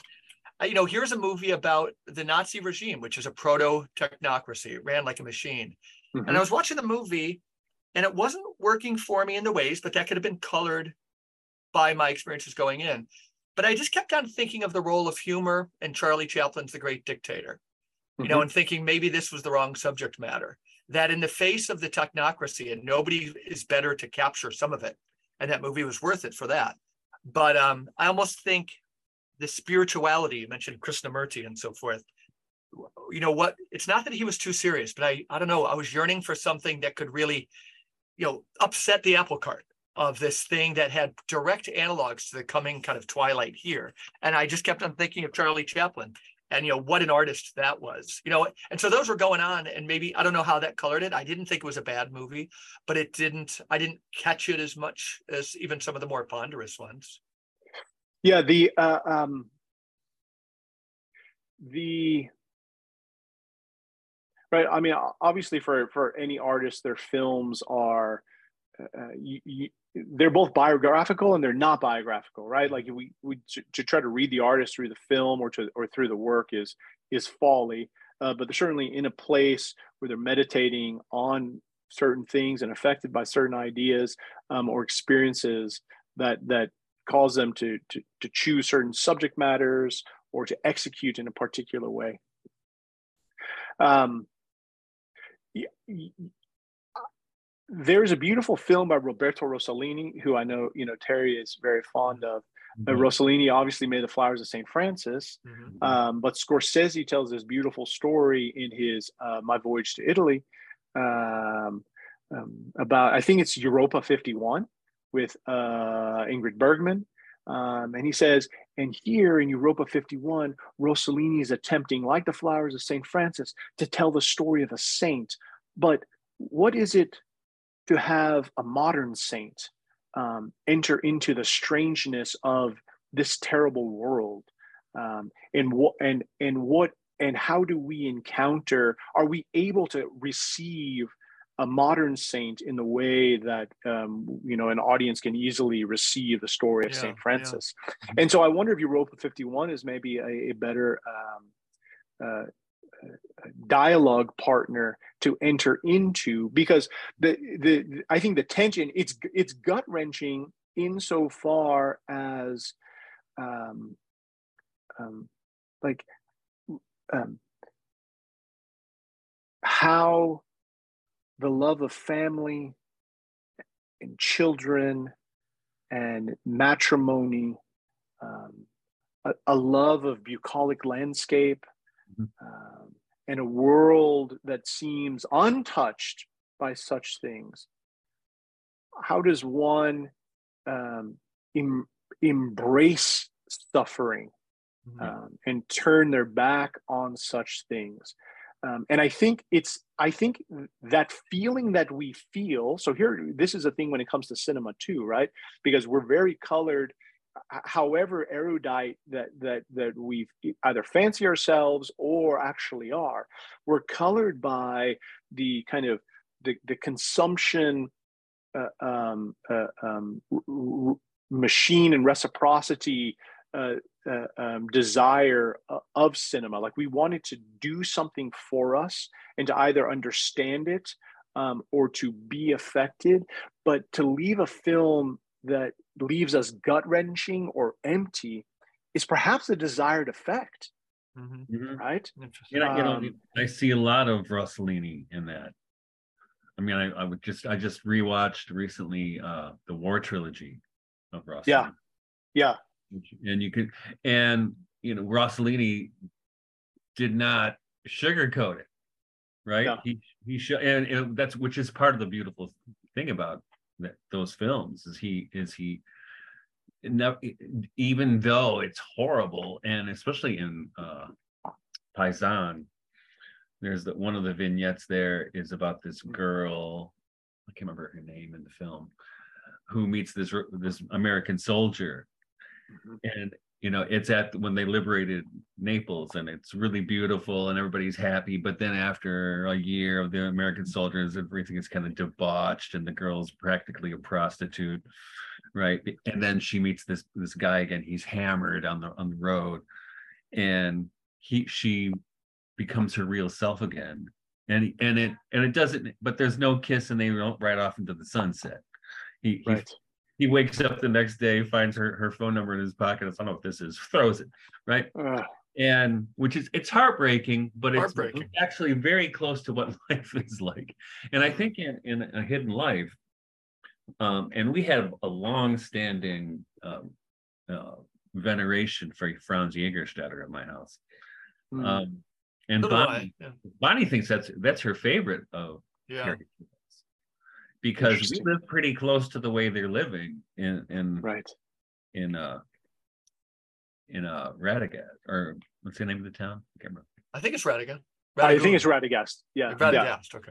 here's a movie about the Nazi regime, which is a proto-technocracy. It ran like a machine. Mm-hmm. And I was watching the movie and it wasn't working for me in the ways, but that could have been colored by my experiences going in. But I just kept on thinking of the role of humor and Charlie Chaplin's The Great Dictator. And thinking maybe this was the wrong subject matter, that in the face of the technocracy, and nobody is better to capture some of it. And that movie was worth it for that. But I almost think the spirituality, you mentioned Krishnamurti and so forth, what, it's not that he was too serious, but I don't know, I was yearning for something that could really, upset the apple cart of this thing that had direct analogs to the coming kind of twilight here. And I just kept on thinking of Charlie Chaplin. And, what an artist that was, and so those were going on, and maybe, I don't know how that colored it. I didn't think it was a bad movie, but I didn't catch it as much as even some of the more ponderous ones. Yeah. Right. I mean, obviously for any artist, their films are, they're both biographical and they're not biographical, right? Like we to try to read the artist through the film or through the work is folly, but they're certainly in a place where they're meditating on certain things and affected by certain ideas or experiences that cause them to choose certain subject matters or to execute in a particular way. There's a beautiful film by Roberto Rossellini, who I know, Terry is very fond of. Rossellini obviously made The Flowers of St. Francis, but Scorsese tells this beautiful story in his My Voyage to Italy about, I think it's Europa 51 with Ingrid Bergman. And he says, and here in Europa 51, Rossellini is attempting, like The Flowers of St. Francis, to tell the story of a saint. But what is it to have a modern saint enter into the strangeness of this terrible world, and how do we encounter? Are we able to receive a modern saint in the way that an audience can easily receive the story of Saint Francis? Yeah. And so I wonder if Europa 51 is maybe a better dialogue partner to enter into, because I think the tension, it's gut-wrenching insofar as how the love of family and children and matrimony, a love of bucolic landscape, and a world that seems untouched by such things. How does one embrace suffering and turn their back on such things? And I think that feeling that we feel. So here, this is a thing when it comes to cinema too, right? Because we're very colored. However erudite that we either fancy ourselves or actually are, we're colored by the kind of the consumption machine and reciprocity desire of cinema. Like, we wanted to do something for us and to either understand it or to be affected, but to leave a film that leaves us gut-wrenching or empty is perhaps a desired effect, mm-hmm. right? I see a lot of Rossellini in that. I mean, I just rewatched recently the War trilogy of Rossellini. Yeah, yeah. And Rossellini did not sugarcoat it, right? Yeah. And that's, which is part of the beautiful thing about that, those films, is he never, even though it's horrible, and especially in Paisan, there's one of the vignettes there is about this girl, I can't remember her name in the film, who meets this American soldier. And it's at when they liberated Naples, and it's really beautiful and everybody's happy, but then after a year of the American soldiers, everything is kind of debauched and the girl's practically a prostitute, right? And then she meets this guy again, he's hammered on the road, and she becomes her real self again, and it doesn't, but there's no kiss, and they don't ride off into the sunset. He wakes up the next day, finds her phone number in his pocket. I don't know what this is. Throws it, right? And which is, it's heartbreaking, but it's actually very close to what life is like. And I think in A Hidden Life, and we have a long-standing veneration for Franz Jägerstätter at my house. Mm. And Bonnie thinks that's her favorite of characters. Because we live pretty close to the way they're living in Radagast, or what's the name of the town? I can't remember. I think it's Radagast. I think it's Radagast. Yeah. Radagast.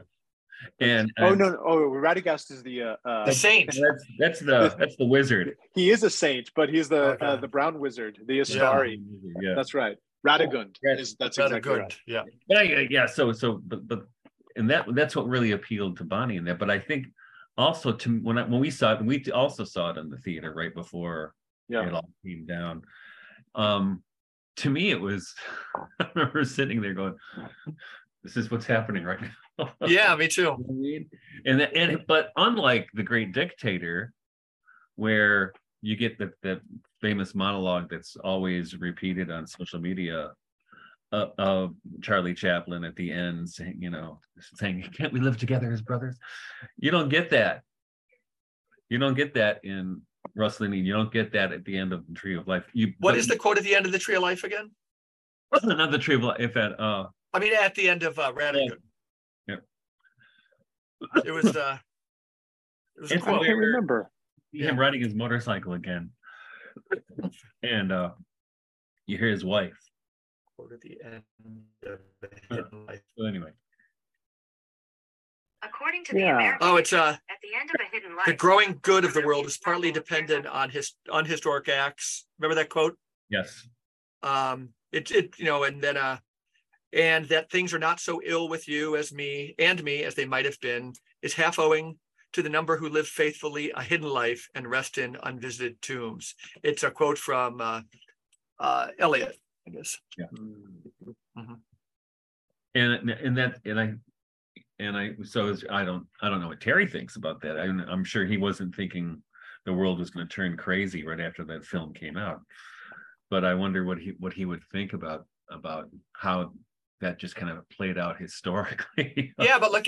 Yeah. Okay. Radagast is the saint. That's the wizard. He is a saint, but he's the brown wizard, the Istari. Yeah. Yeah. That's right. Radagund. That's exactly right. Yeah. Yeah. And that's what really appealed to Bonnie in that. But I think also when we saw it, and we also saw it in the theater right before it all came down. To me, it was, I remember sitting there going, "This is what's happening right now." Yeah, me too. I mean, but unlike The Great Dictator, where you get that famous monologue that's always repeated on social media of Charlie Chaplin at the end saying, "Can't we live together as brothers?" You don't get that. You don't get that in Rossellini. You don't get that at the end of The Tree of Life. What is the quote at the end of The Tree of Life again? Not The Tree of Life. At the end of Radagast. Yeah. It was a quote. I can't remember. Him riding his motorcycle again. And you hear his wife. At the end of The Hidden Life. So anyway, according to the American, at the end of A Hidden Life, the growing good of the world is partly dependent on historic acts. Remember that quote? Yes. And that things are not so ill with you as me as they might have been is half owing to the number who live faithfully a hidden life and rest in unvisited tombs. It's a quote from Eliot, I guess. Yeah. Mm-hmm. I don't know what Terry thinks about that. I'm sure he wasn't thinking the world was going to turn crazy right after that film came out, but I wonder what he would think about how that just kind of played out historically. Yeah, but look,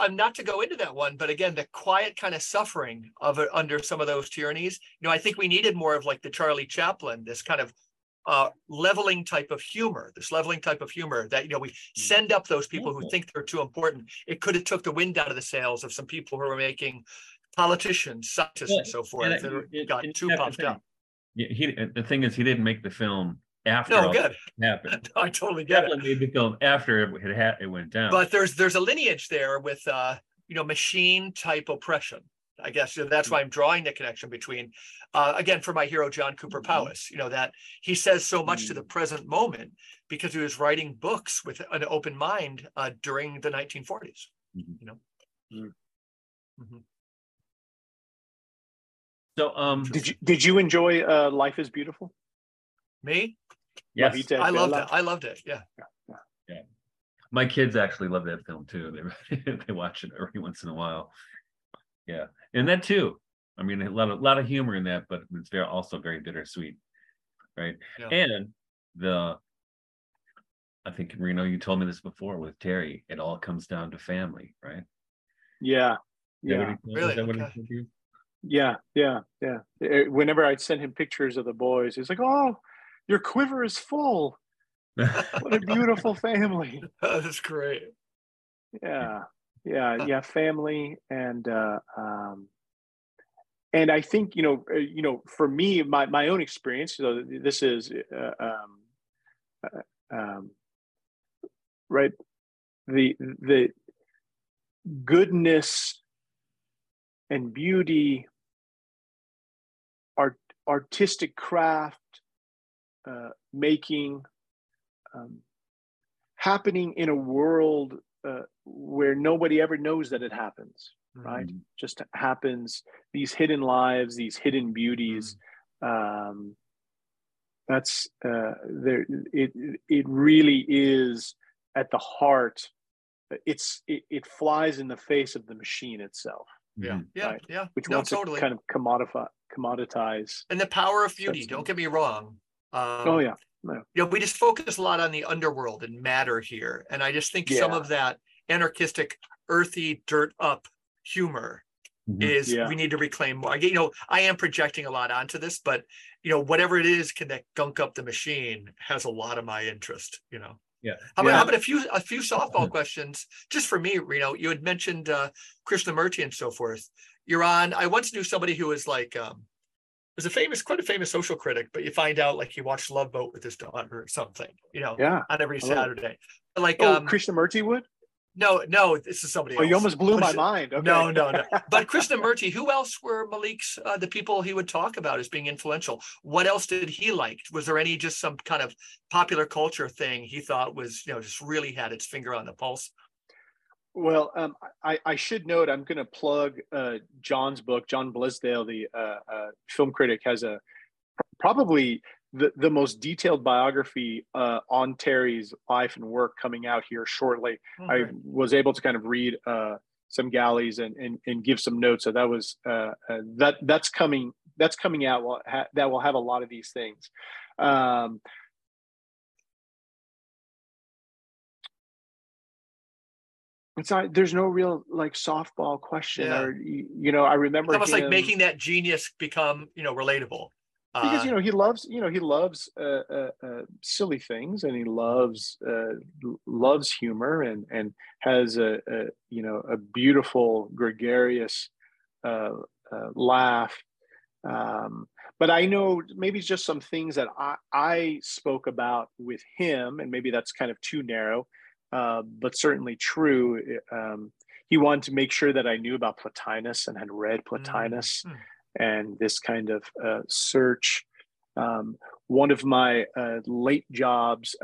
I'm not to go into that one, but again, the quiet kind of suffering of under some of those tyrannies. I think we needed more of like the Charlie Chaplin, this kind of leveling type of humor that we send up those people who think they're too important. It could have took the wind out of the sails of some people who were making politicians, scientists, and so forth. It got too pumped up. Yeah, the thing is, he didn't make the film after it happened. No, I totally get it. Made the film after it went down. But there's a lineage there with machine type oppression. I guess that's why I'm drawing the connection between, again, for my hero, John Cooper Powys, that he says so much to the present moment because he was writing books with an open mind during the 1940s, Mm-hmm. So did you enjoy Life is Beautiful? Me? Yes. I loved it. I loved it. Yeah. Yeah. My kids actually love that film too. They watch it every once in a while. Yeah. And that too. I mean, a lot of humor in that, but it's very, also very bittersweet. Right. Yeah. And I think, Reno, you told me this before with Terry, it all comes down to family, right? Yeah. Yeah. Really? Okay. Yeah. Yeah. Yeah. Whenever I'd send him pictures of the boys, he's like, oh, your quiver is full. What a beautiful family. That's great. Yeah. Yeah. Yeah. Family. And, and I think, for me, my own experience, this is, right, the goodness and beauty, artistic craft, making, happening in a world where nobody ever knows that it happens, right? Mm-hmm. Just happens, these hidden lives, these hidden beauties. Mm-hmm. That's there. It really is at the heart. It flies in the face of the machine itself. Yeah, yeah, right? Yeah. Which wants to kind of commoditize. And the power of beauty. Don't get me wrong. We just focus a lot on the underworld and matter here, and I just think some of that anarchistic, earthy, dirt up humor. Mm-hmm. We need to reclaim more. I am projecting a lot onto this, but whatever it is, can that gunk up the machine has a lot of my interest. How about a few softball questions just for me, Reno? You had mentioned Krishnamurti and so forth. You're on. I once knew somebody who was like was quite a famous social critic, but you find out like he watched Love Boat with his daughter or something. On every Saturday. Krishnamurti would. No, this is somebody else. You almost blew my mind. Okay. No. But Krishnamurti, who else were Malick's, the people he would talk about as being influential? What else did he like? Was there any just some kind of popular culture thing he thought was, just really had its finger on the pulse? Well, I should note, I'm going to plug John's book. John Blisdale, the film critic, has probably the most detailed biography on Terry's life and work coming out here shortly. Okay. I was able to kind of read some galleys and give some notes. So that was that's coming out. That will have a lot of these things. It's not, there's no real like softball question or I remember it's almost like making that genius become relatable. Because he loves silly things, and he loves humor, and has a beautiful gregarious laugh. But I know maybe it's just some things that I spoke about with him, and maybe that's kind of too narrow, but certainly true. He wanted to make sure that I knew about Plotinus and had read Plotinus. Mm-hmm. And this kind of search. One of my late jobs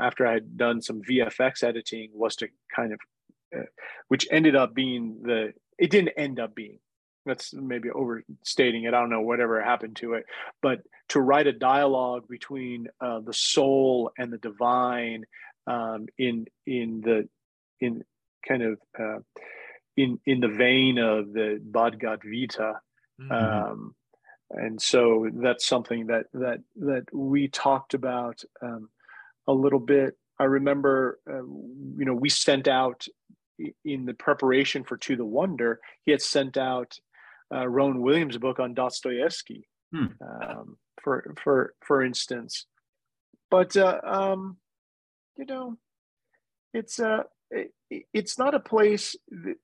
after I had done some VFX editing was to kind of, which ended up being it didn't end up being, that's maybe overstating it, I don't know, whatever happened to it, but to write a dialogue between the soul and the divine in the vein of the Bhagavad Gita. Mm-hmm. And so that's something that we talked about a little bit. I remember, we sent out in the preparation for To the Wonder, he had sent out Rowan Williams' book on Dostoevsky, for instance. But it's not a place that.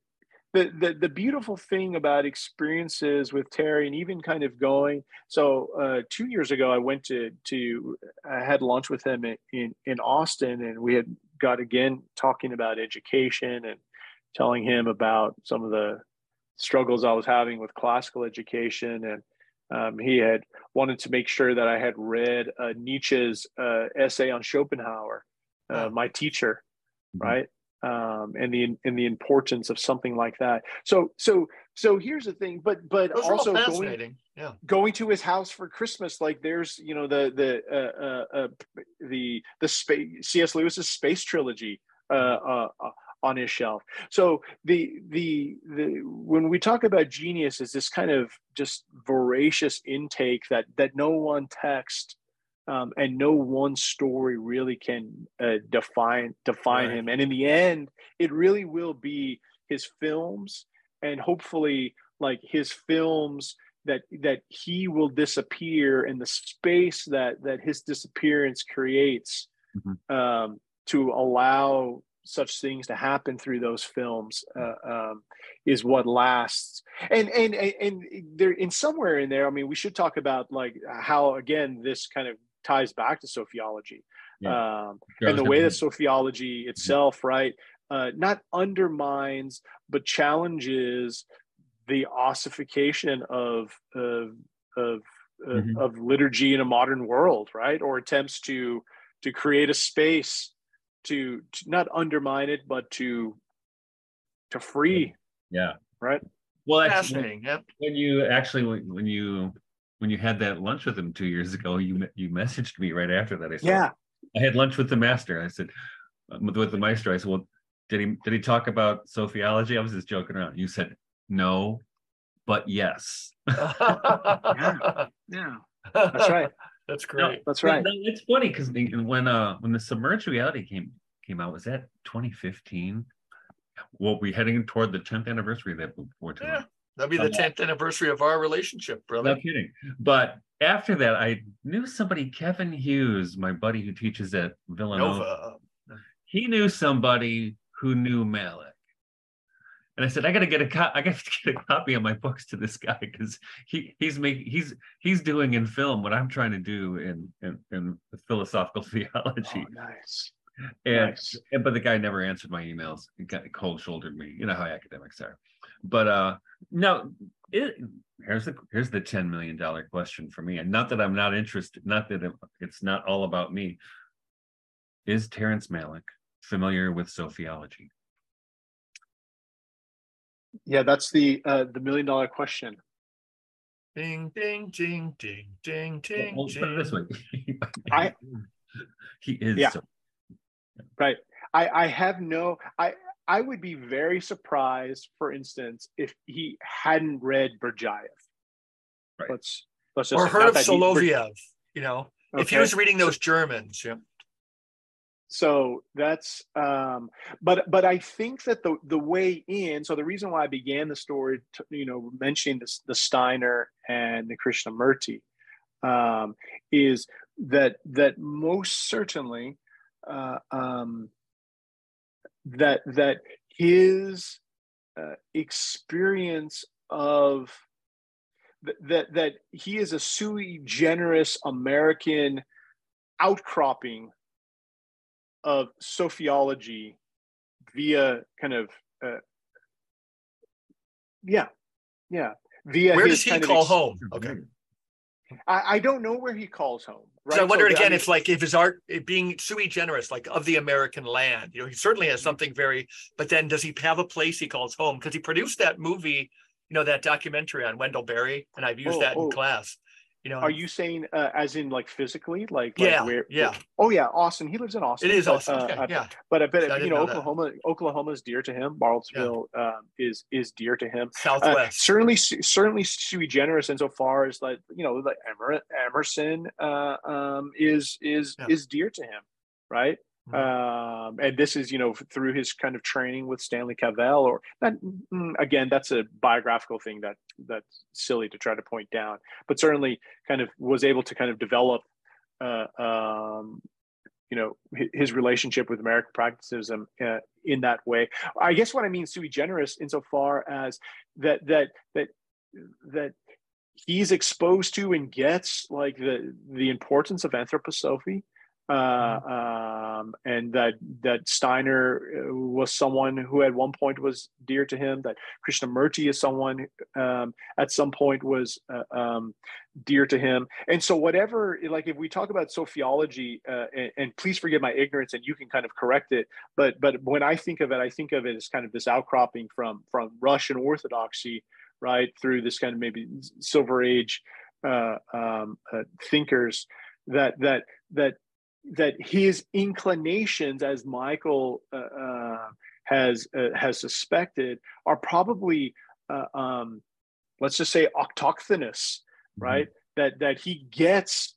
The beautiful thing about experiences with Terry, and even kind of going, so 2 years ago, I went I had lunch with him in Austin, and we had got again talking about education and telling him about some of the struggles I was having with classical education. And he had wanted to make sure that I had read Nietzsche's essay on Schopenhauer, my teacher, mm-hmm. right? and the importance of something like that. So here's the thing, but those also fascinating. Going to his house for Christmas, like there's, you know, the space, C.S. Lewis's space trilogy on his shelf. So the when we talk about genius, is this kind of just voracious intake that no one text and no one story really can define him. And in the end, it really will be his films, and hopefully like his films that he will disappear, and the space that his disappearance creates, mm-hmm. To allow such things to happen through those films is what lasts. And there, in somewhere in there, I mean, we should talk about like how, again, this kind of ties back to sociology, and the way that sociology itself, right, not undermines, but challenges the ossification of liturgy in a modern world, right? Or attempts to create a space to not undermine it, but to free. Yeah. Right. Well, fascinating. When you had that lunch with him 2 years ago, you messaged me right after that. I said, yeah, I had lunch with the master. I said, with the maestro. I said, well, did he talk about sociology? I was just joking around. You said, no, but yes. Yeah. That's right. That's great. No, that's right. It's funny because when the submerged reality came out, was that 2015? Well, we're heading toward the 10th anniversary of that book before tonight. Yeah, that'll be the 10th anniversary of our relationship, brother. No kidding. But after that, I knew somebody, Kevin Hughes, my buddy who teaches at Villanova. Nova. He knew somebody who knew Malick. And I said, I got to get a copy of my books to this guy, because he's doing in film what I'm trying to do in philosophical theology. Oh, nice. But the guy never answered my emails. He kind of cold shouldered me. You know how academics are. But now here's the $10 million question for me. And not that I'm not interested. Not that it's not all about me. Is Terrence Malick familiar with sociology? Yeah, that's the $1 million question. Ding, ding, ding, ding, ding, ding. Well, put it this way. He is. Yeah. So. Right. I would be very surprised, for instance, if he hadn't read Berdyaev. Right. Let's just, or heard of Soloviev. You know, okay. If he was reading those Germans, yeah. So that's, but I think that the way in, so the reason why I began the story, mentioning the Steiner and the Krishnamurti, is that most certainly that his experience of, that he is a sui generis American outcropping of sociology via kind of via where does he call home? Okay, I don't know where he calls home. Right? So I wondered again if his art, it being sui generis, like of the American land, you know, he certainly has something very. But then, does he have a place he calls home? Because he produced that movie, you know, that documentary on Wendell Berry, and I've used that in class. You know, are you saying as in like physically, like where? Oh yeah, Austin. He lives in Austin. It is Austin. But I bet Oklahoma is dear to him. Bartlesville is dear to him. Southwest certainly sui generis insofar as like Emerson is dear to him, right? Mm-hmm. And this is through his kind of training with Stanley Cavell, or that, again, that's a biographical thing that's silly to try to point down, but certainly kind of was able to kind of develop his relationship with American pragmatism in that way. I guess what I mean sui generis insofar as that he's exposed to and gets like the importance of anthroposophy. and that Steiner was someone who at one point was dear to him, that Krishnamurti is someone at some point was dear to him. And so whatever, like if we talk about sophiology, and please forgive my ignorance and you can kind of correct it, but when I think of it as kind of this outcropping from Russian Orthodoxy, right, through this kind of maybe Silver Age thinkers, that his inclinations, as Michael has suspected, are probably let's just say autochthonous, right? Mm-hmm. That he gets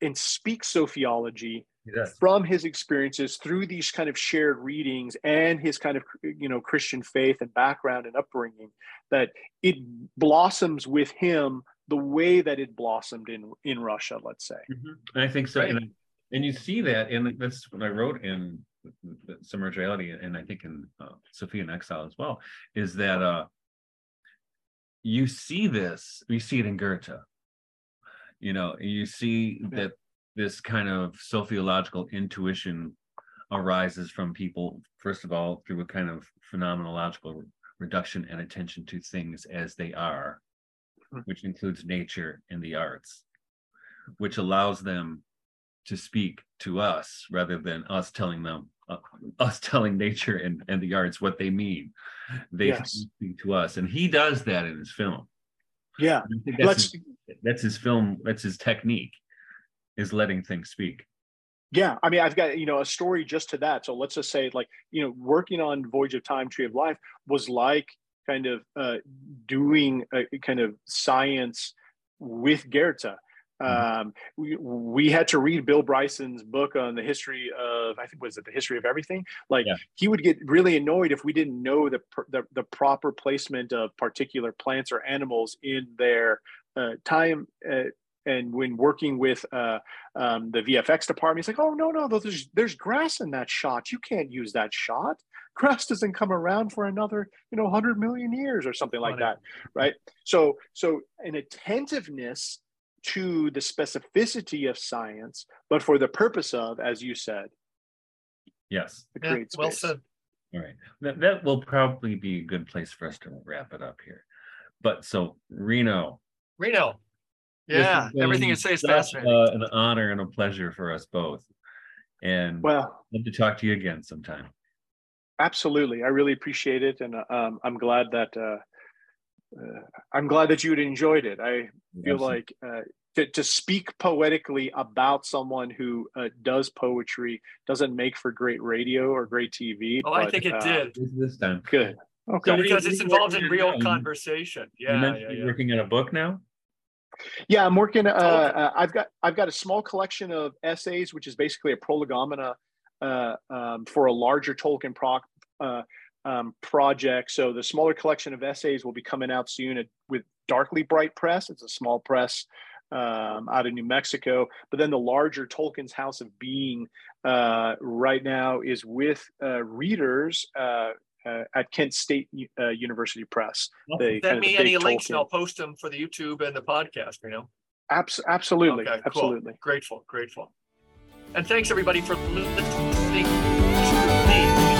and speaks sophiology from his experiences through these kind of shared readings and his kind of Christian faith and background and upbringing. That it blossoms with him the way that it blossomed in Russia, let's say. Mm-hmm. I think so, right? and you see that, and that's what I wrote in Submerged Reality, and I think in Sophia in Exile as well, is that you see this, you see it in Goethe. You see that this kind of sophiological intuition arises from people, first of all, through a kind of phenomenological reduction and attention to things as they are, which includes nature and the arts, which allows them to speak to us rather than us telling them, us telling nature and the arts what they mean. They speak to us, and he does that in his film. Yeah, that's his film. That's his technique, is letting things speak. Yeah, I mean, I've got a story just to that. So let's just say, like, working on Voyage of Time, Tree of Life was like kind of doing a kind of science with Goethe. We had to read Bill Bryson's book on the history of, I think, was it The History of Everything? He would get really annoyed if we didn't know the proper placement of particular plants or animals in their time. And when working with the VFX department, he's like, oh, no, there's grass in that shot. You can't use that shot. Grass doesn't come around for another, 100 million years or something like that, right? So an attentiveness to the specificity of science, but for the purpose of, as you said. Yes. Yeah, well said. All right. That will probably be a good place for us to wrap it up here. But so Reno. Yeah, everything you say is fascinating. An honor and a pleasure for us both. And love to talk to you again sometime. Absolutely, I really appreciate it, and I'm glad that you'd enjoyed it. I feel like to speak poetically about someone who does poetry doesn't make for great radio or great TV. Oh, I think it did this time. Good, okay, so because it's involved in real conversation. Yeah. Working on a book now. Yeah, I'm working. I've got a small collection of essays, which is basically a prolegomena for a larger Tolkien project. So the smaller collection of essays will be coming out soon with Darkly Bright Press. It's a small press out of New Mexico. But then the larger Tolkien's House of Being right now is with readers at Kent State University Press. Send me any links and I'll post them for the YouTube and the podcast, Absolutely. Okay, absolutely. Cool. Grateful. And thanks, everybody, for listening to me.